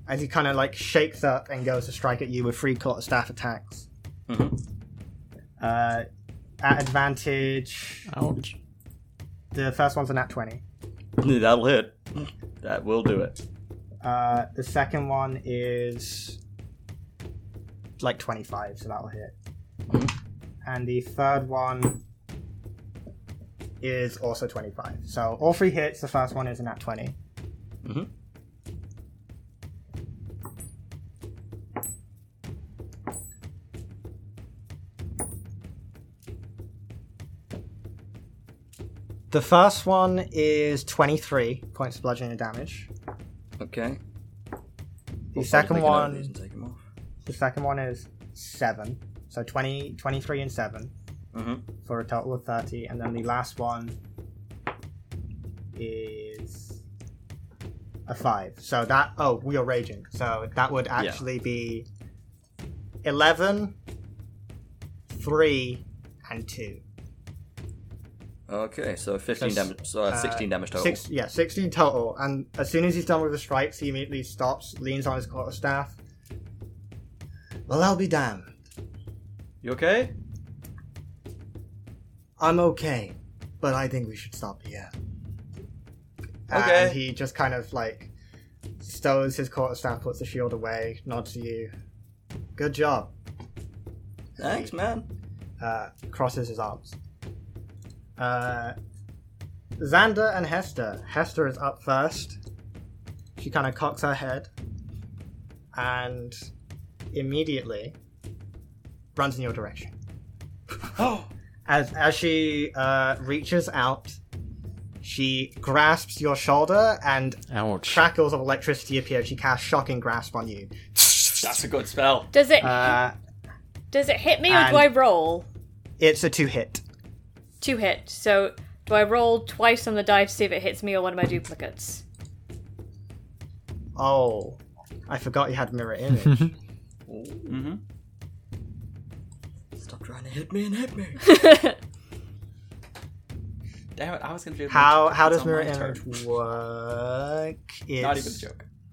as he kind of shakes up and goes to strike at you with 3 quarterstaff attacks. Mm-hmm. At advantage. Ouch. The first one's a nat 20. That'll hit. That will do it. The second one is 25, so that'll hit. And the third one is also 25. So all 3 hits. The first one is a nat 20. Mm-hmm. The first one is 23 points of bludgeoning damage. Okay. The second one. The second one is 7. So 20, 23 and 7. Mm-hmm. For a total of 30. And then the last one is a 5. So that... Oh, we are raging. So that would actually be 11, 3, and 2. Okay, so 15 damage. So 16 damage total. 16 total. And as soon as he's done with the strikes, he immediately stops, leans on his quarterstaff. Well, I'll be damned. You okay? I'm okay, but I think we should stop here. Okay. And he just kind of like stows his quarterstaff, puts the shield away, nods to you. Good job. Thanks, man. Crosses his arms. Xander and Hesta. Hesta is up first. She kind of cocks her head and immediately runs in your direction. As she reaches out, she grasps your shoulder and Ouch. Crackles of electricity appear. She casts Shocking Grasp on you. That's a good spell. Does it hit me or do I roll? It's a 2-hit. 2-hit. So do I roll twice on the die to see if it hits me or one of my duplicates? Oh, I forgot you had mirror image. Mm-hmm. Stop trying to hit me. Damn it! I was gonna do. How does mirror image work? It's... Not even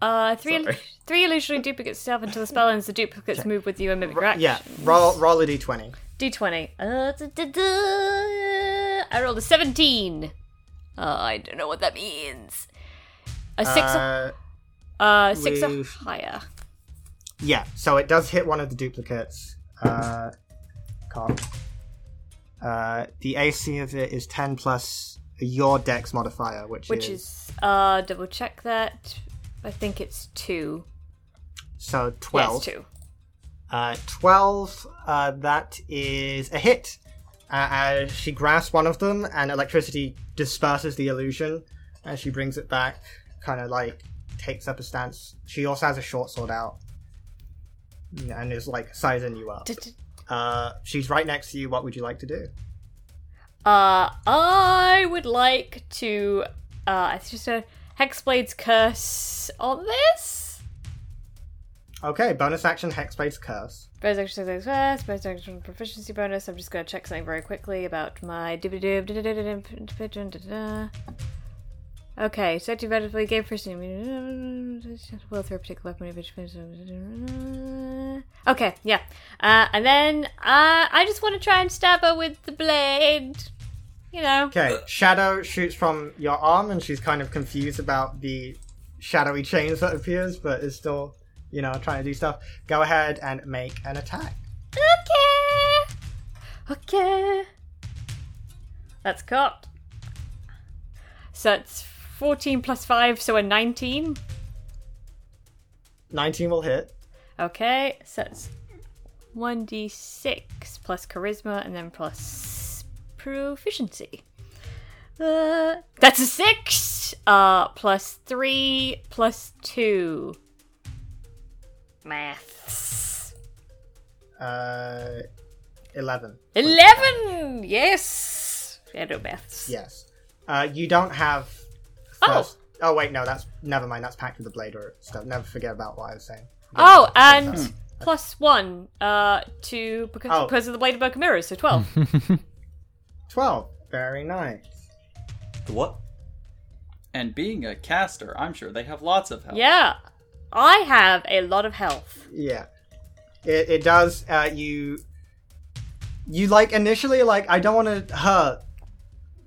a joke. 3 illusionary duplicates self until the spell ends. The duplicates move with you and mimic your actions. Yeah, roll a d20. D20. I rolled a 17. I don't know what that means. A 6. Six or higher. Yeah, so it does hit one of the duplicates. The AC of it is 10 plus your dex modifier, which is double check that. I think it's 2. So 12. Yes, 2. 12. That is a hit. As she grasps one of them, and electricity disperses the illusion, and she brings it back, kind of like takes up a stance. She also has a short sword out, and is like sizing you up. She's right next to you. What would you like to do? I would like to. It's just a Hexblade's Curse on this. Okay, bonus action Hexblade's Curse. Bonus action proficiency bonus. I'm just going to check something very quickly about my Okay, so active vertically game person. Will throw a particular weapon. Okay, yeah. And then I just want to try and stab her with the blade. You know. Okay, shadow shoots from your arm, and she's kind of confused about the shadowy chains that appears, but is still, you know, trying to do stuff. Go ahead and make an attack. Okay. That's caught. So it's 14 plus 5, so a 19. 19 will hit. Okay, so it's 1d6 plus charisma and then plus proficiency. That's a 6 plus 3 plus 2. Maths. 11. 11! Yes! Shadow maths. Yes. You don't have... First... Oh, wait, no, that's... Never mind, that's packed with the blade or stuff. Never forget about what I was saying. Oh, and plus 1 to... Because of the blade of Book of Mirrors, so 12. 12. Very nice. What? And being a caster, I'm sure they have lots of health. Yeah. I have a lot of health. Yeah. It does, You, like, initially, like, I don't want to hurt...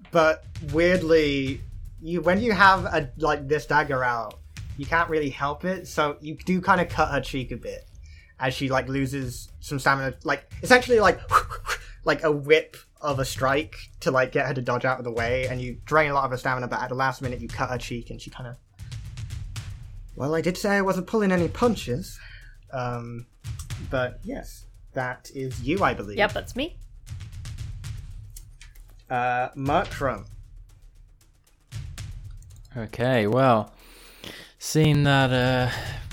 But weirdly, when you have this dagger out, you can't really help it. So you do kind of cut her cheek a bit as she like loses some stamina. Like essentially like a whip of a strike to like get her to dodge out of the way, and you drain a lot of her stamina. But at the last minute, you cut her cheek, and she kind of. Well, I did say I wasn't pulling any punches, but yes, that is you, I believe. Yep, that's me. Markram. Okay, well, seeing that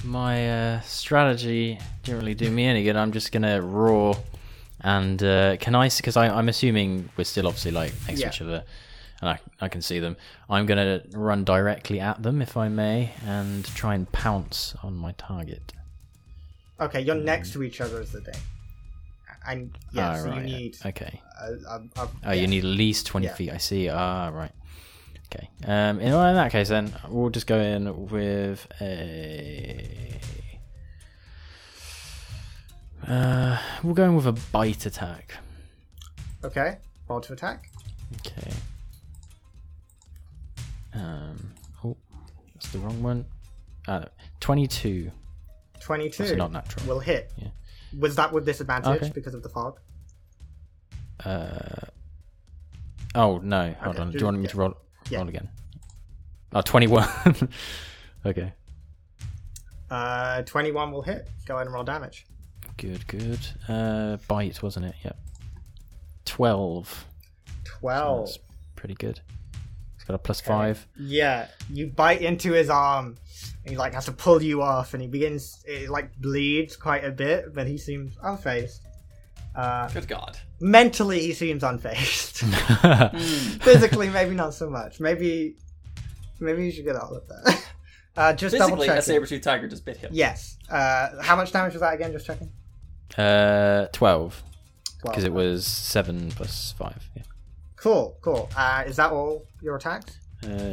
My strategy didn't really do me any good. I'm just gonna roar, and can I? Because I'm assuming we're still obviously like next to each other, and I can see them. I'm gonna run directly at them if I may, and try and pounce on my target. Okay, you're next to each other is the thing. And yeah, so right, you need okay. You need at least 20 feet. I see. Right. Okay. In that case, then we'll just go in with a. We'll go in with a bite attack. Okay. Roll to attack. Okay. Oh, that's the wrong one. 22. 22. That's not natural. Will hit. Yeah. Was that with disadvantage because of the fog? Oh no! Hold on. Do you want me to roll? Yeah. Roll again. 21. Okay. 21 will hit. Go ahead and roll damage. Good. Bite, wasn't it? Yep. 12. 12. So that's pretty good. It's got a plus 5. Yeah, you bite into his arm, and he has to pull you off, and he begins. It bleeds quite a bit, but he seems unfazed. Good God. Mentally, he seems unfazed. Physically, maybe not so much. Maybe you should get out of that. Just double check. A saber-tooth tiger just bit him. Yes. How much damage was that again? Just checking. 12. Because it was 7 plus 5. Yeah. Cool. Is that all your attacks?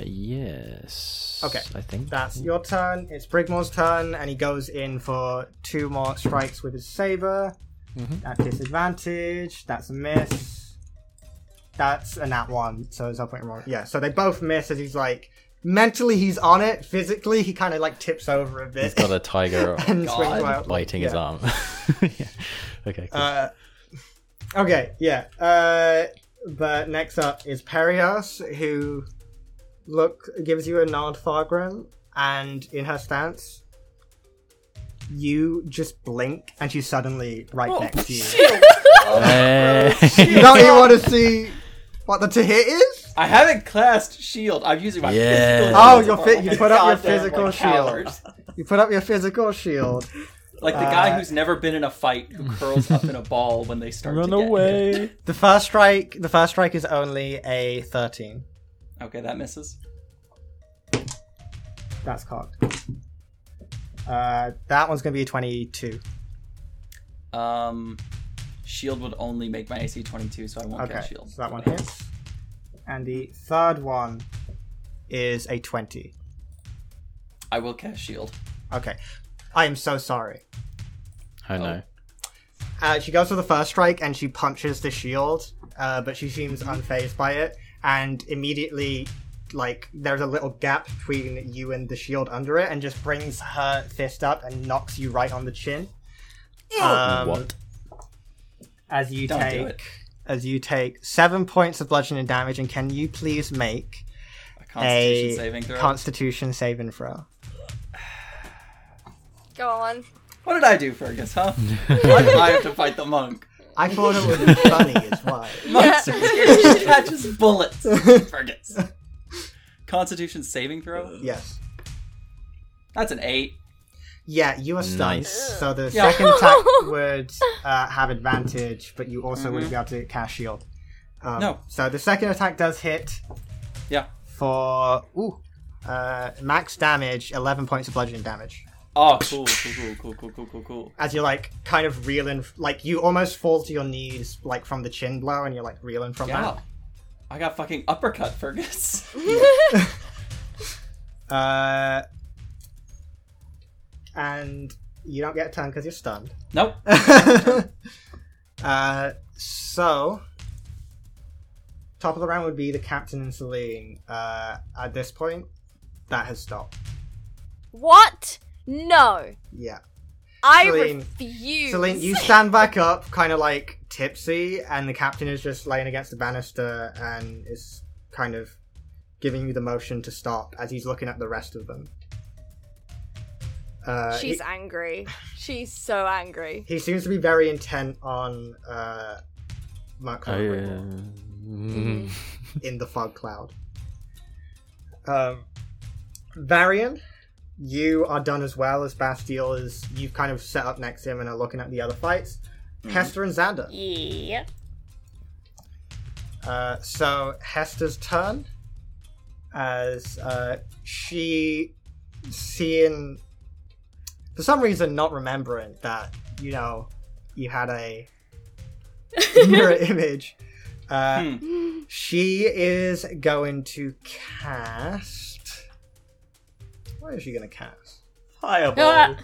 Yes. Okay. I think that's your turn. It's Brigmore's turn, and he goes in for 2 more strikes with his saber. Mm-hmm. At disadvantage, that's a miss. That's a nat 1, so it's up and wrong. Yeah, so they both miss as he's mentally he's on it, physically he kind of tips over a bit. He's got a tiger and biting his arm. Yeah. Okay, cool. But next up is Perios, who gives you a nod, Fargrim, and in her stance. You just blink, and she's suddenly next to you. Shit. You don't even want to see what the to hit is? I haven't classed shield. I'm using my physical shield. Oh, you put up your physical shield. You put up your physical shield. Like the guy who's never been in a fight who curls up in a ball when they start to get away. The first strike is only a 13. Okay, that misses. That's cocked. That one's going to be a 22. Shield would only make my AC 22, so I won't get shield. So that one hits. And the third one is a 20. I will cast shield. Okay. I am so sorry. I know. She goes for the first strike and she punches the shield, but she seems unfazed by it. And immediately... there's a little gap between you and the shield under it, and just brings her fist up and knocks you right on the chin. What? As you take 7 points of bludgeoning damage, and can you please make a Constitution saving throw? Go on. What did I do, Fergus? Huh? Why did I have to fight the monk? I thought it would be funny, is why. Monks are scared. She catches bullets, Fergus. Constitution saving throw? Yes. That's an 8. Yeah, you are stunned. Nice. So the second attack would have advantage, but you also wouldn't be able to cast shield. No. So the second attack does hit. Yeah. For max damage, 11 points of bludgeoning damage. Oh, cool. As you're kind of reeling, you almost fall to your knees, from the chin blow, and you're reeling from that. I got fucking uppercut, Fergus. And you don't get a turn because you're stunned. Nope. So, top of the round would be the captain and Selene. At this point, that has stopped. What? No. Yeah. Selene, I refuse. Selene, you stand back up, kind of tipsy, and the captain is just laying against the banister and is kind of giving you the motion to stop as he's looking at the rest of them. She's angry. She's so angry. He seems to be very intent on Mark in the fog cloud. Varian, you are done as well as Bastille, as you've kind of set up next to him and are looking at the other fights. Mm-hmm. Hesta and Xander. Yep. So Hester's turn, as she, seeing, for some reason not remembering that, you know, you had a mirror image, she is going to cast, what is she going to cast? Fireball.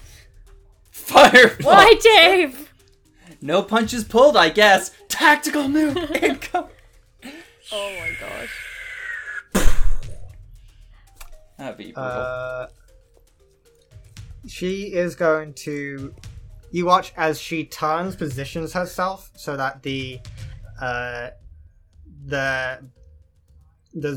Fireball. Why, Dave? No punches pulled, I guess. Tactical move. Income. Oh my gosh. That'd be brutal. She is going to... You watch as she turns, positions herself, so that the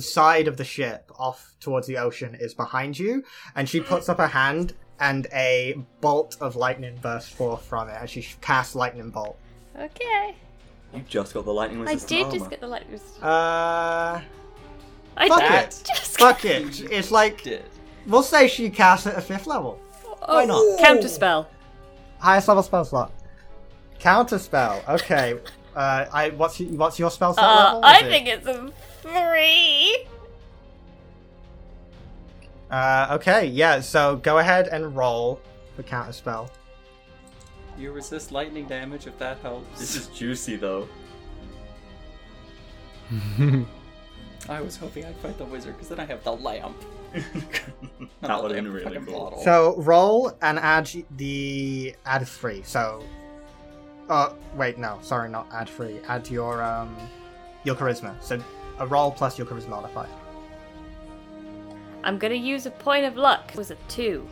side of the ship off towards the ocean is behind you, and she puts up her hand, and a bolt of lightning bursts forth from it, and she casts lightning bolt. Okay. You just got the lightning resistant armor. I did just get the lightning resistant armor. Fuck it. It's like... We'll say she casts it at 5th level. Oh, why not? Counterspell. Highest level spell slot. Counterspell. Okay. What's your spell slot level? I think it's a 3. Okay, yeah. So go ahead and roll for counterspell. You resist lightning damage if that helps. This is juicy though. I was hoping I'd fight the wizard because then I have the lamp. That would have been really cool. Bottle. So roll and add 3. So, wait, no, sorry, not add 3. Add your charisma. So a roll plus your charisma modifier. I'm gonna use a point of luck. It was a 2.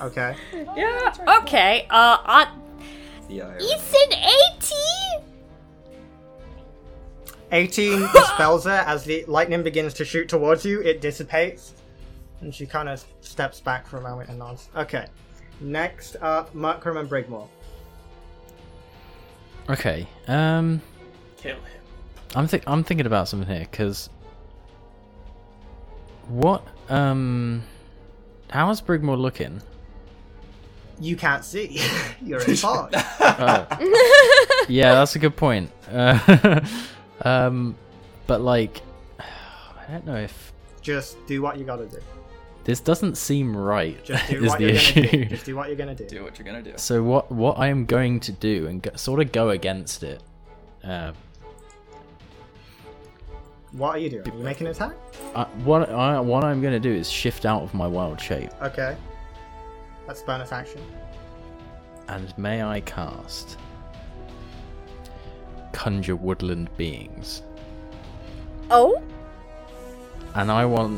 Okay. Yeah. Okay. It's an 18. 18 dispels her as the lightning begins to shoot towards you. It dissipates, and she kind of steps back for a moment and nods. Okay. Next up, Markram and Braidmore. Okay. Kill him. I'm thinking about something here because what how is Braidmore looking? You can't see. You're in fog. Oh. Yeah, that's a good point. But like, I don't know if... Just do what you gotta do. This doesn't seem right. Just do what you're gonna do. Just do what you're gonna do. Do what you're gonna do. So what I am going to do and sort of go against it. What are you doing? Are you making an attack? What I'm gonna do is shift out of my wild shape. Okay. That's bonus action. And may I cast Conjure Woodland Beings? Oh. And I would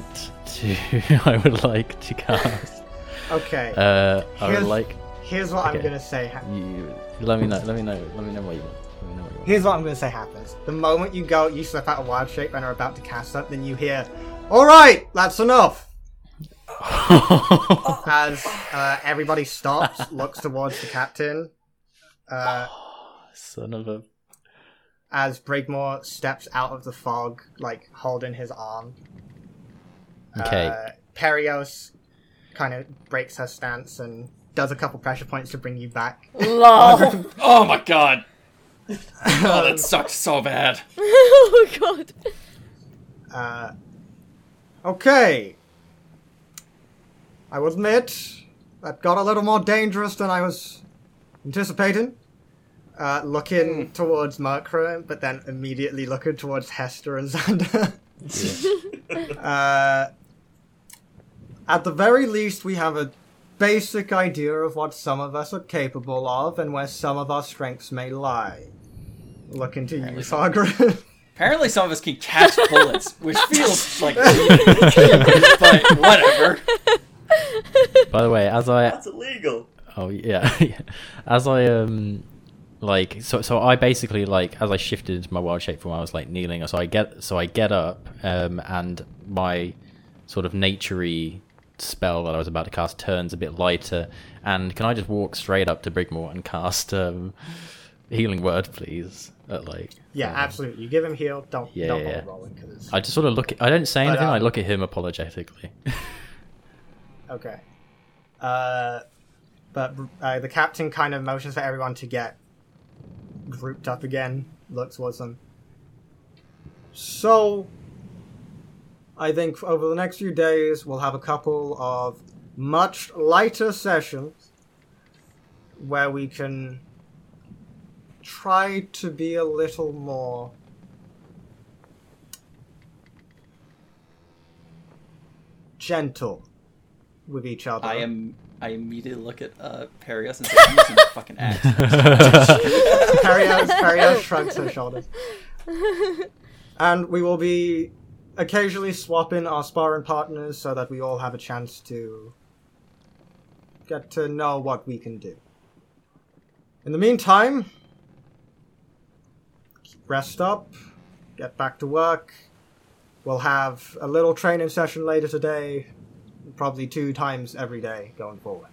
like to cast. Okay. Here's what I'm gonna say. Let me know what you want. Here's what I'm going to say happens. The moment you go, you slip out of wild shape and are about to cast something, you hear, "Alright, that's enough!" As everybody stops, looks towards the captain. Son of a... As Braidmore steps out of the fog, like, holding his arm. Okay. Perios kind of breaks her stance and does a couple pressure points to bring you back. Lol. Oh my god! Oh, that sucks so bad. Oh god. Okay. I will admit that got a little more dangerous than I was anticipating. Looking towards Mercury, but then immediately looking towards Hesta and Xander. At the very least, we have a basic idea of what some of us are capable of and where some of our strengths may lie. Looking to you, Fargrim. Apparently some of us can catch bullets, which feels like... But whatever. By the way, as I... That's illegal. Oh, yeah. As I, So I basically, like, as I shifted into my wild shape from where I was, like, kneeling, so I get up, and my sort of naturey spell that I was about to cast turns a bit lighter, and can I just walk straight up to Brigmore and cast Healing Word, please? Absolutely. You give him heal. Don't bother rolling. I just sort of look. I don't say anything. I look at him apologetically. Okay. But the captain kind of motions for everyone to get grouped up again, looks towards them. So, I think over the next few days, we'll have a couple of much lighter sessions where we can try to be a little more gentle with each other. I immediately look at Perios and say, "I'm using a fucking axe." Perios shrugs her shoulders. And we will be occasionally swapping our sparring partners so that we all have a chance to get to know what we can do. In the meantime, rest up, get back to work. We'll have a little training session later today, probably 2 times every day going forward.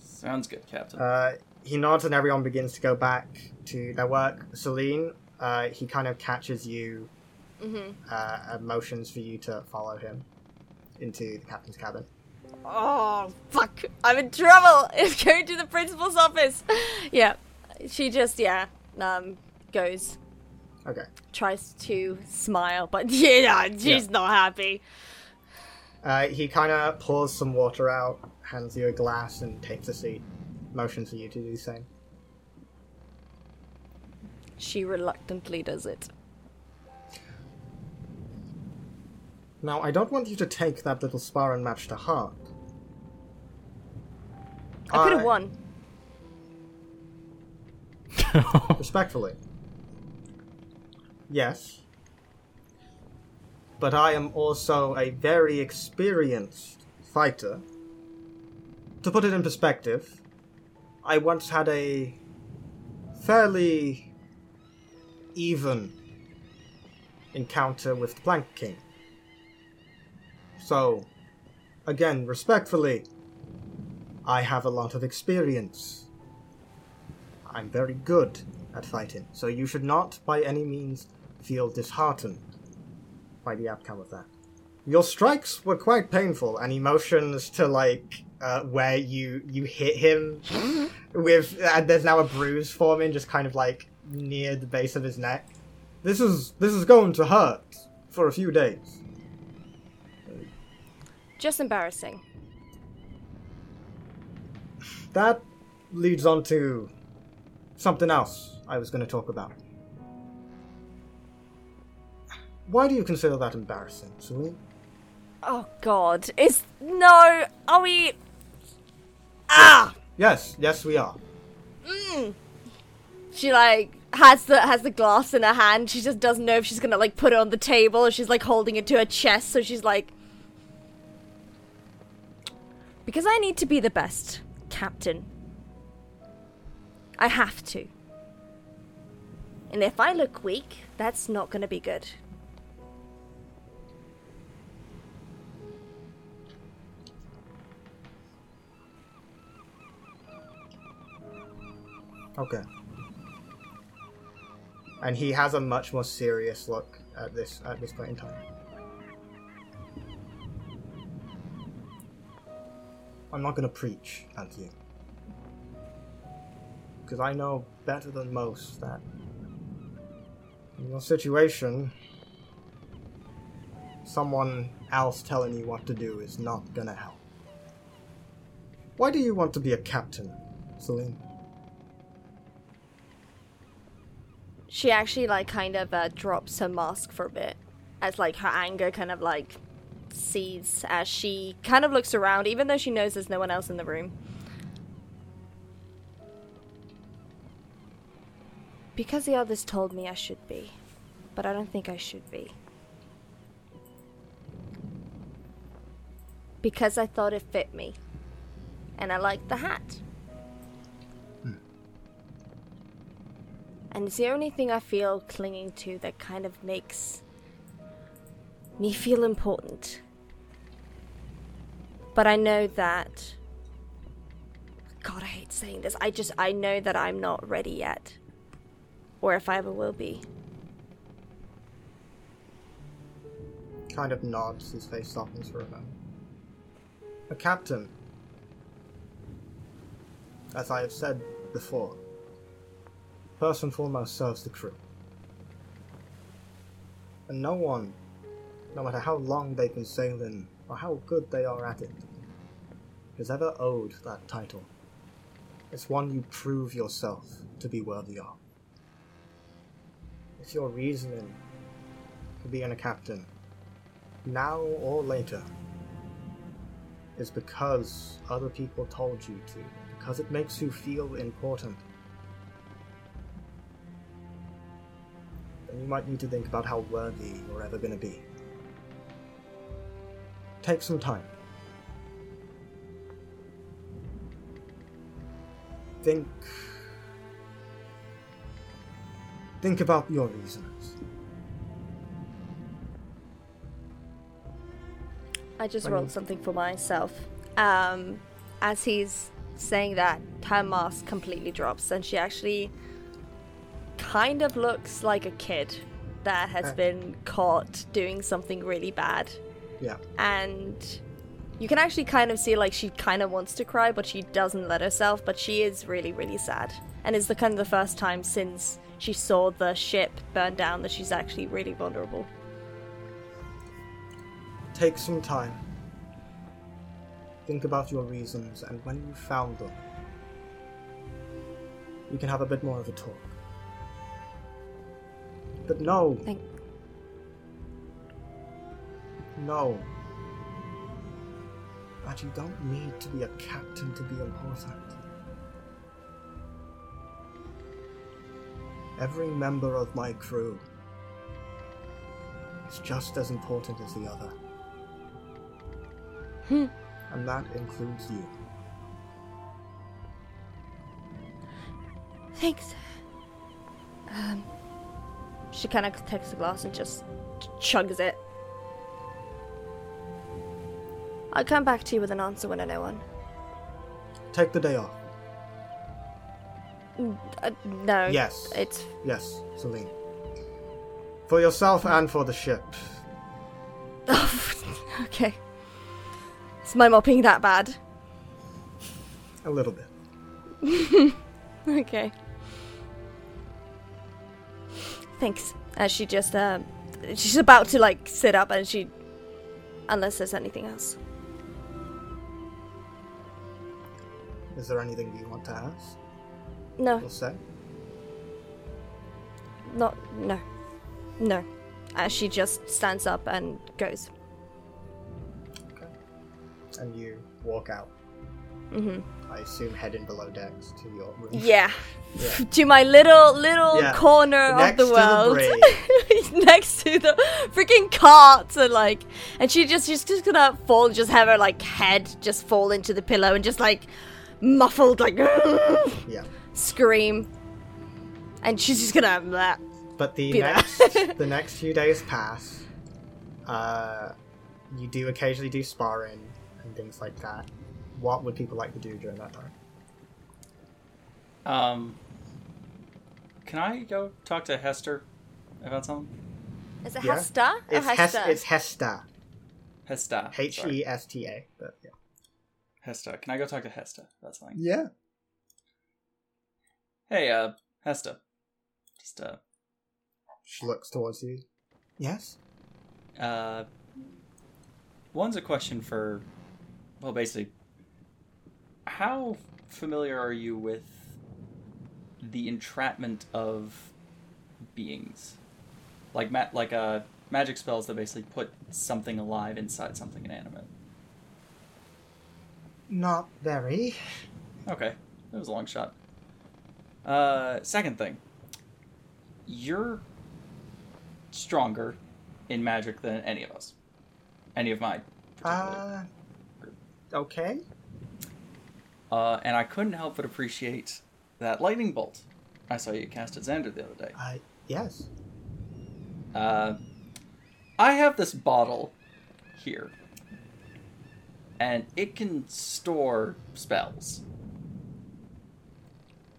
Sounds good, Captain. He nods and everyone begins to go back to their work. Selene, he kind of catches you, motions for you to follow him into the captain's cabin. Oh, fuck. I'm in trouble. It's going to the principal's office. Yeah, she just, goes. Okay. Tries to smile, but she's not happy. He kind of pours some water out, hands you a glass, and takes a seat. Motions for you to do the same. She reluctantly does it. Now, I don't want you to take that little sparring match to heart. I could have won. Respectfully. Yes. But I am also a very experienced fighter. To put it in perspective, I once had a fairly even encounter with the Plank King. So, again, respectfully, I have a lot of experience. I'm very good at fighting, so you should not by any means feel disheartened by the outcome of that. Your strikes were quite painful, and emotions to, where you hit him with, and there's now a bruise forming just kind of, near the base of his neck. This is going to hurt for a few days. Just embarrassing. That leads on to something else I was going to talk about. Why do you consider that embarrassing, Selene? Oh, God. Are we... Ah! Yes, we are. Mm. She, has the glass in her hand. She just doesn't know if she's going to, put it on the table, or she's, holding it to her chest, so she's like... Because I need to be the best, Captain. I have to. And if I look weak, that's not going to be good. Okay. And he has a much more serious look at this point in time. I'm not going to preach at you. Because I know better than most that in your situation, someone else telling you what to do is not going to help. Why do you want to be a captain, Selene? She actually, drops her mask for a bit, as, her anger kind of, sees as she kind of looks around, even though she knows there's no one else in the room. Because the others told me I should be, but I don't think I should be. Because I thought it fit me, and I liked the hat. And it's the only thing I feel clinging to that kind of makes me feel important. But I know that... God, I hate saying this. I know that I'm not ready yet. Or if I ever will be. Kind of nods, his face softens for a moment. a captain, as I have said before. First and foremost serves the crew. And no one, no matter how long they've been sailing or how good they are at it, has ever owed that title. It's one you prove yourself to be worthy of. If your reasoning for being a captain, now or later, is because other people told you to, because it makes you feel important, then you might need to think about how worthy you're ever going to be. Take some time. Think about your reasons. I just rolled something for myself. As he's saying that, her mask completely drops, and she actually kind of looks like a kid that has been caught doing something really bad. Yeah. And you can actually kind of see, like, she kind of wants to cry, but she doesn't let herself, but she is really, really sad. And it's the kind of the first time since she saw the ship burn down that she's actually really vulnerable. Take some time. Think about your reasons, and when you found them, we can have a bit more of a talk. But no! No. But you don't need to be a captain to be important. Every member of my crew is just as important as the other. And that includes you. Thanks. She kind of takes the glass and just chugs it. I'll come back to you with an answer when I know one. Take the day off. No. Yes. Yes, Selene. For yourself and for the ship. Okay. Is my mopping that bad? A little bit. Okay. Thanks. And she just, she's about to, like, sit up and she... Unless there's anything else. Is there anything you want to ask? No. Or say? No. As she just stands up and goes. Okay. And you walk out. Mm-hmm. I assume heading below decks to your room. Yeah. To my little corner next of the world. Next to the freaking carts and like, and she's just gonna fall, just have her like head just fall into the pillow and just like muffled like scream, and she's just gonna bleh. But the next few days pass. You do occasionally do sparring and things like that. What would people like to do during that time? Can I go talk to Hesta about something? Is it Hesta? Or Hesta? It's Hesta. Hesta. Hesta. But yeah. Hesta. Can I go talk to Hesta about something? Yeah. Hey, Hesta. Just, She looks towards you. Yes? One's a question for... Well, basically... How familiar are you with the entrapment of beings? Like magic spells that basically put something alive inside something inanimate. Not very. Okay, that was a long shot. Second thing. You're stronger in magic than any of us. Any of my particular group. Okay. And I couldn't help but appreciate that lightning bolt I saw you cast at Xander the other day. Yes. I have this bottle here, and it can store spells.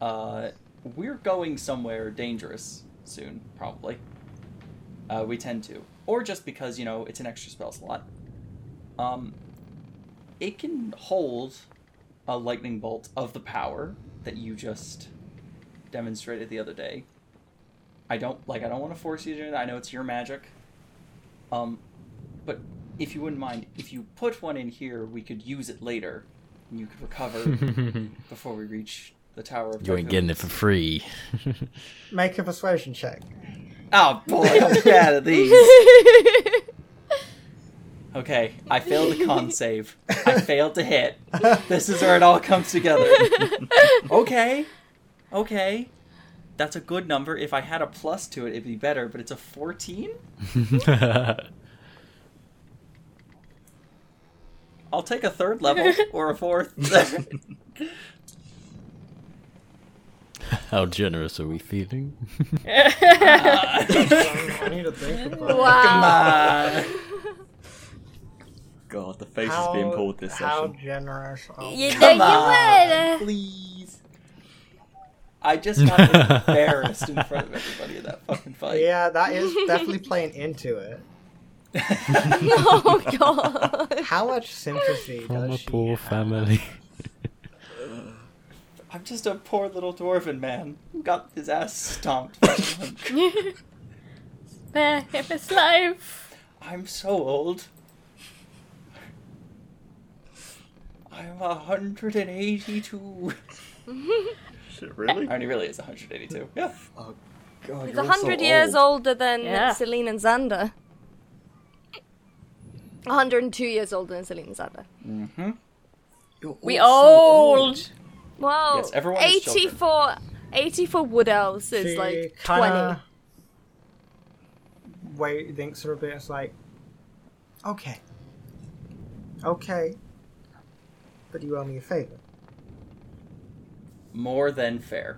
We're going somewhere dangerous soon, probably. We tend to. Or just because, you know, it's an extra spell slot. it can hold a lightning bolt of the power that you just demonstrated the other day. I don't want to force you to do that. I know it's your magic. But if you wouldn't mind, if you put one in here, we could use it later, and you could recover before we reach the Tower of Typhoons. You ain't getting it for free. Make a persuasion check. Oh, boy, I'm bad at these. Okay, I failed the con save. I failed to hit. This is where it all comes together. Okay. That's a good number. If I had a plus to it, it'd be better, but it's a 14? I'll take a third level, or a fourth. How generous are we feeling? I need to think about it. Wow. Come on. God, the face is being pulled this session. How generous are we? Come on, please. I just got embarrassed in front of everybody in that fucking fight. Yeah, that is definitely playing into it. Oh God! How much sympathy from does she poor have? Family? I'm just a poor little dwarven man who got his ass stomped. If it's life. I'm so old. I'm 182. Shit, really? I mean, he really is 182. Yeah. Oh God! He's 100 so years older than Selene and Xander. 102 years older than Selene Zada. Mm-hmm. We old! Wow. Yes, everyone 84 wood elves is she like 20. Wait, thinks for a bit. It's like, okay. But you owe me a favor. More than fair.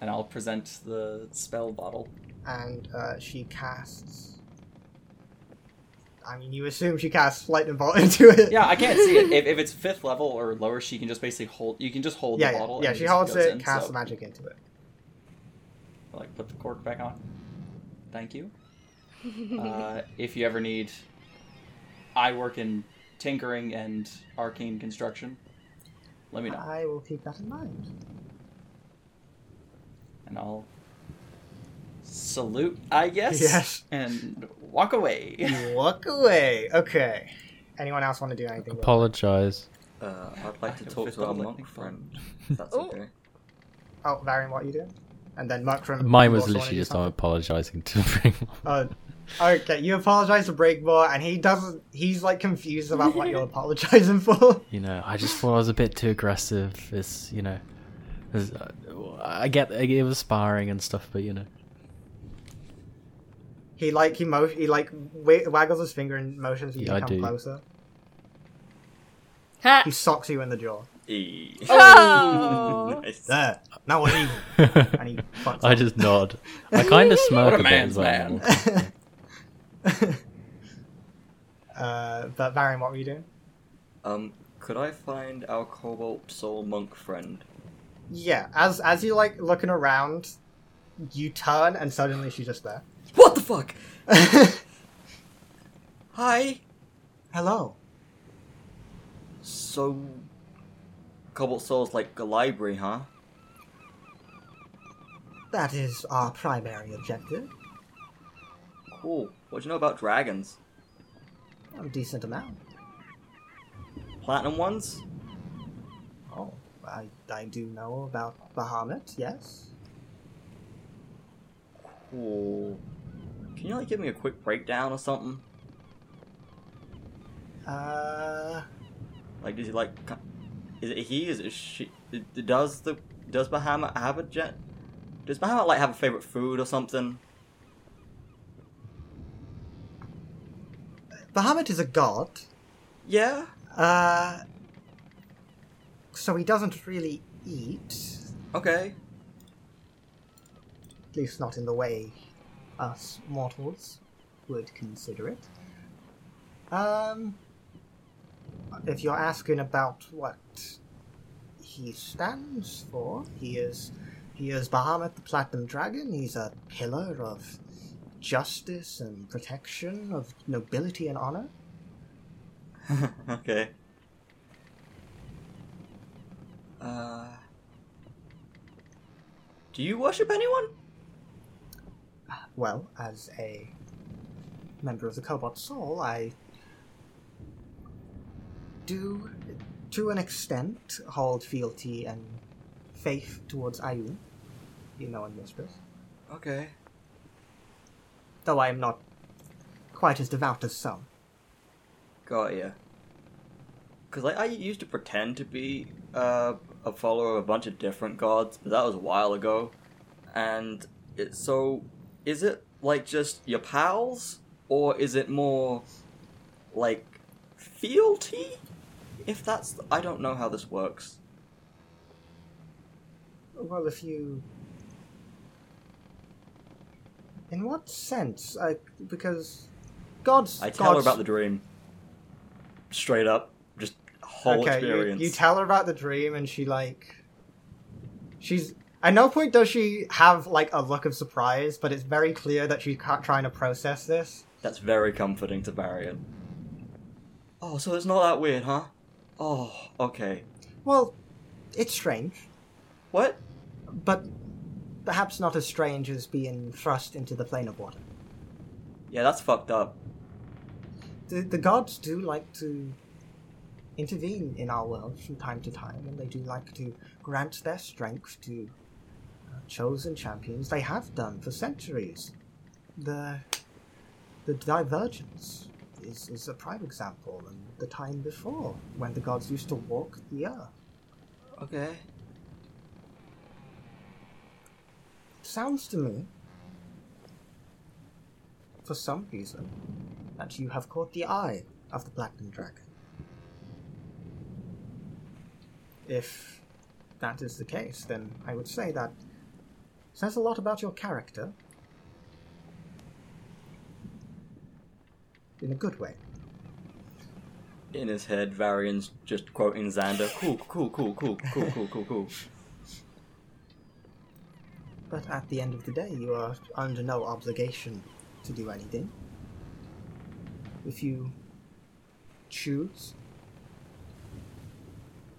And I'll present the spell bottle. And she casts... I mean, you assume she casts lightning bolt into it. Yeah, I can't see it. If it's 5th level or lower, she can just basically hold... You can just hold the bottle. Yeah, and she holds it, casts magic into it. I'll, put the cork back on. Thank you. If you ever need... I work in tinkering and arcane construction. Let me know. I will keep that in mind. And I'll... salute, I guess. Yes. And... Walk away. Okay. Anyone else want to do anything? Apologize. I'd like to talk to our monk friend. If that's okay. Oh, Varian, what are you doing? And then Markram. Mine was literally just I'm apologizing to Braidmore. Okay, you apologize to Braidmore, and he doesn't. He's confused about what you're apologizing for. I just thought I was a bit too aggressive. It's I get it was sparring and stuff, but He waggles his finger and motions you to come closer. Ha! He socks you in the jaw. Oh! Nice. There. Now what evil? And he fucks I up. Just nod. I kind of smirk at man's man. But Varian, what were you doing? Could I find our Cobalt Soul monk friend? Yeah. As you looking around, you turn and suddenly she's just there. What the fuck? Hi. Hello. So, Cobalt Soul's a library, huh? That is our primary objective. Cool. What do you know about dragons? A decent amount. Platinum ones? Oh, I do know about Bahamut, yes. Cool. Can you, give me a quick breakdown or something? Does he, is it he, is it she, does Bahamut have does Bahamut, have a favorite food or something? Bahamut is a god. Yeah? So he doesn't really eat. Okay. At least not in the way us mortals would consider it. If you're asking about what he stands for, he is Bahamut the Platinum Dragon. He's a pillar of justice and protection of nobility and honor. Okay. Do you worship anyone? Well, as a member of the Cobalt Soul, I do, to an extent, hold fealty and faith towards Ayu, you know, and mistress. Okay. Though I am not quite as devout as some. Got ya. Because like, I used to pretend to be a follower of a bunch of different gods, but that was a while ago. And so, is it like just your pals? Or is it more like fealty? If that's... I don't know how this works. Well, if you... In what sense? Because gods... I tell her about the dream. Straight up. Just whole experience. You tell her about the dream and she, like... She's... At no point does she have, like, a look of surprise, but it's very clear that she's trying to process this. That's very comforting to Varian. Oh, so it's not that weird, huh? Oh, okay. Well, it's strange. What? But... perhaps not as strange as being thrust into the plane of water. Yeah, that's fucked up. The gods do like to intervene in our world from time to time, and they do like to grant their strength to chosen champions. They have done for centuries. The divergence is a prime example, and the time before, when the gods used to walk the earth. Okay. Sounds to me, for some reason, that you have caught the eye of the Blackened Dragon. If that is the case, then I would say that says a lot about your character. In a good way. In his head, Varian's just quoting Xander. Cool. But at the end of the day, you are under no obligation to do anything. If you choose,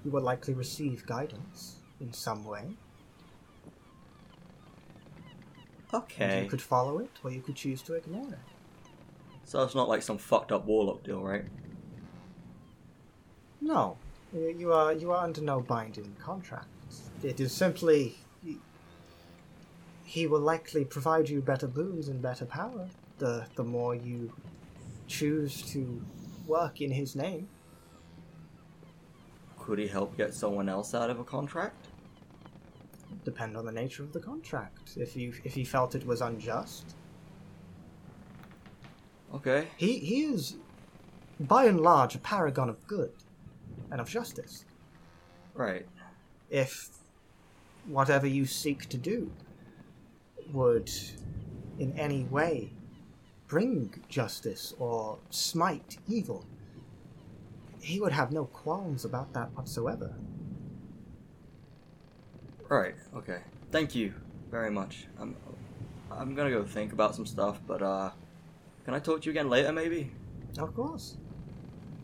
you will likely receive guidance in some way. Okay. And you could follow it, or you could choose to ignore it. So it's not like some fucked up warlock deal, right? No. You are under no binding contract. It is simply... He will likely provide you better boons and better power the more you choose to work in his name. Could he help get someone else out of a contract? Depend on the nature of the contract. If he felt it was unjust. Okay. He is, by and large, a paragon of good and of justice. Right. If whatever you seek to do would in any way bring justice or smite evil, he would have no qualms about that whatsoever. Right, okay. Thank you very much. I'm gonna go think about some stuff, but can I talk to you again later, maybe? Of course.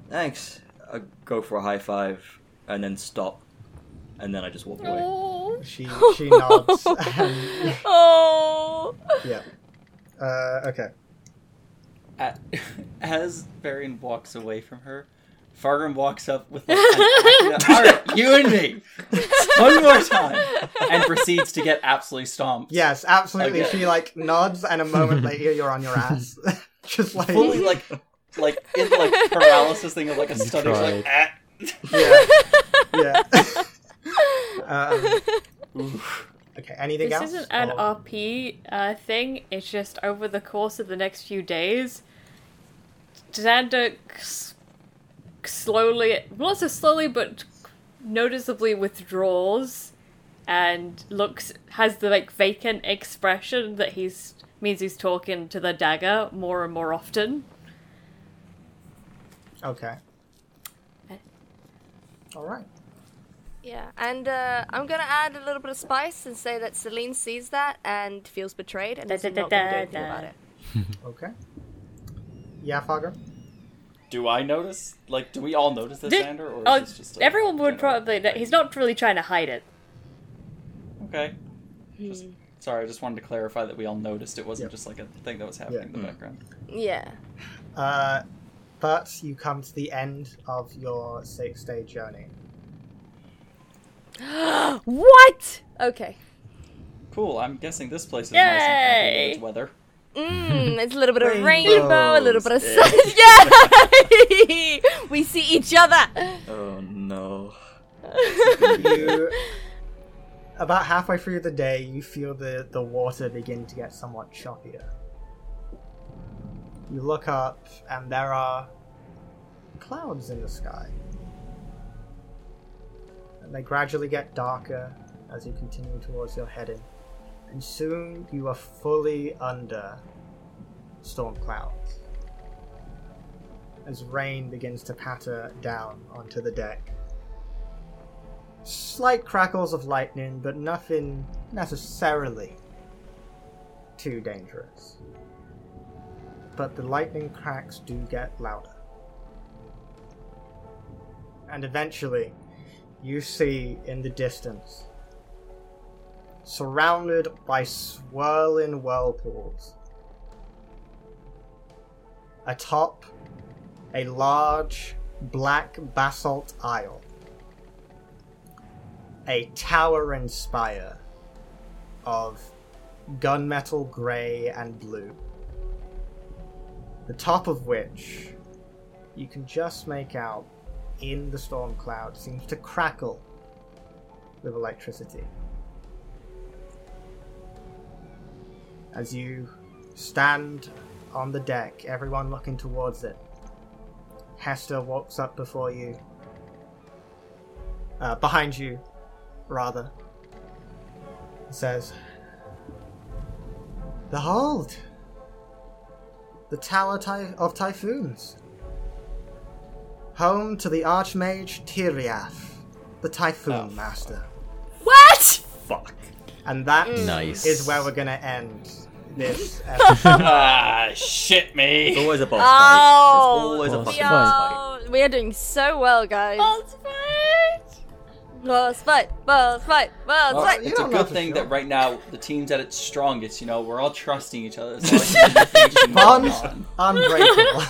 Thanks. I go for a high five and then stop, and then I just walk away. She nods. And... Oh. Yeah. Okay. As Varian walks away from her, Fargrim walks up with like, all right, you and me, one more time, and proceeds to get absolutely stomped. Yes, absolutely. Okay. She like nods, and a moment later, you're on your ass, just like fully like in like paralysis thing of like a stutter, like yeah. Okay, anything else? This isn't an RP thing, it's just over the course of the next few days, Xander slowly, not so slowly, but noticeably withdraws and looks, has the like vacant expression that means he's talking to the dagger more and more often. Okay. Alright. Yeah, and I'm going to add a little bit of spice and say that Selene sees that and feels betrayed and is not going to do anything about it. Okay. Yeah, Fogger? Do I notice? Like, do we all notice this, Xander? Or is this just everyone would probably... Thing? He's not really trying to hide it. Okay. Just, sorry, I just wanted to clarify that we all noticed. It wasn't just like a thing that was happening in the background. Yeah. But you come to the end of your 6-day journey. What? Okay. Cool, I'm guessing this place is nice and happy with its weather. It's a little bit of rainbow, a little bit of sun. Yay! We see each other! Oh no. About halfway through the day, you feel the water begin to get somewhat choppier. You look up, and there are clouds in the sky. And they gradually get darker as you continue towards your heading. And soon you are fully under storm clouds as rain begins to patter down onto the deck. Slight crackles of lightning, but nothing necessarily too dangerous. But the lightning cracks do get louder. And eventually, you see in the distance, surrounded by swirling whirlpools, atop a large black basalt isle, a towering spire of gunmetal grey and blue, the top of which you can just make out in the storm cloud seems to crackle with electricity. As you stand on the deck, everyone looking towards it, Hesta walks up before you. Behind you, rather. And says, "Behold! The Tower of Typhoons! Home to the Archmage Tyriath, the Typhoon Master." What?! Fuck. And that is where we're going to end this episode. Shit me. It's always a boss fight. It's always a boss fight. We are doing so well, guys. Boss fight! Boss fight! Boss fight! Boss fight! It's a good thing that right now the team's at its strongest, you know? We're all trusting each other. Bonds unbreakable.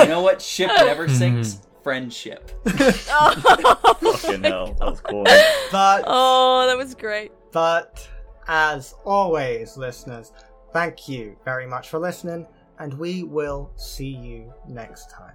You know what ship never sinks? Friendship. Oh, fucking hell, God. That was cool. That was great. But, as always, listeners, thank you very much for listening, and we will see you next time.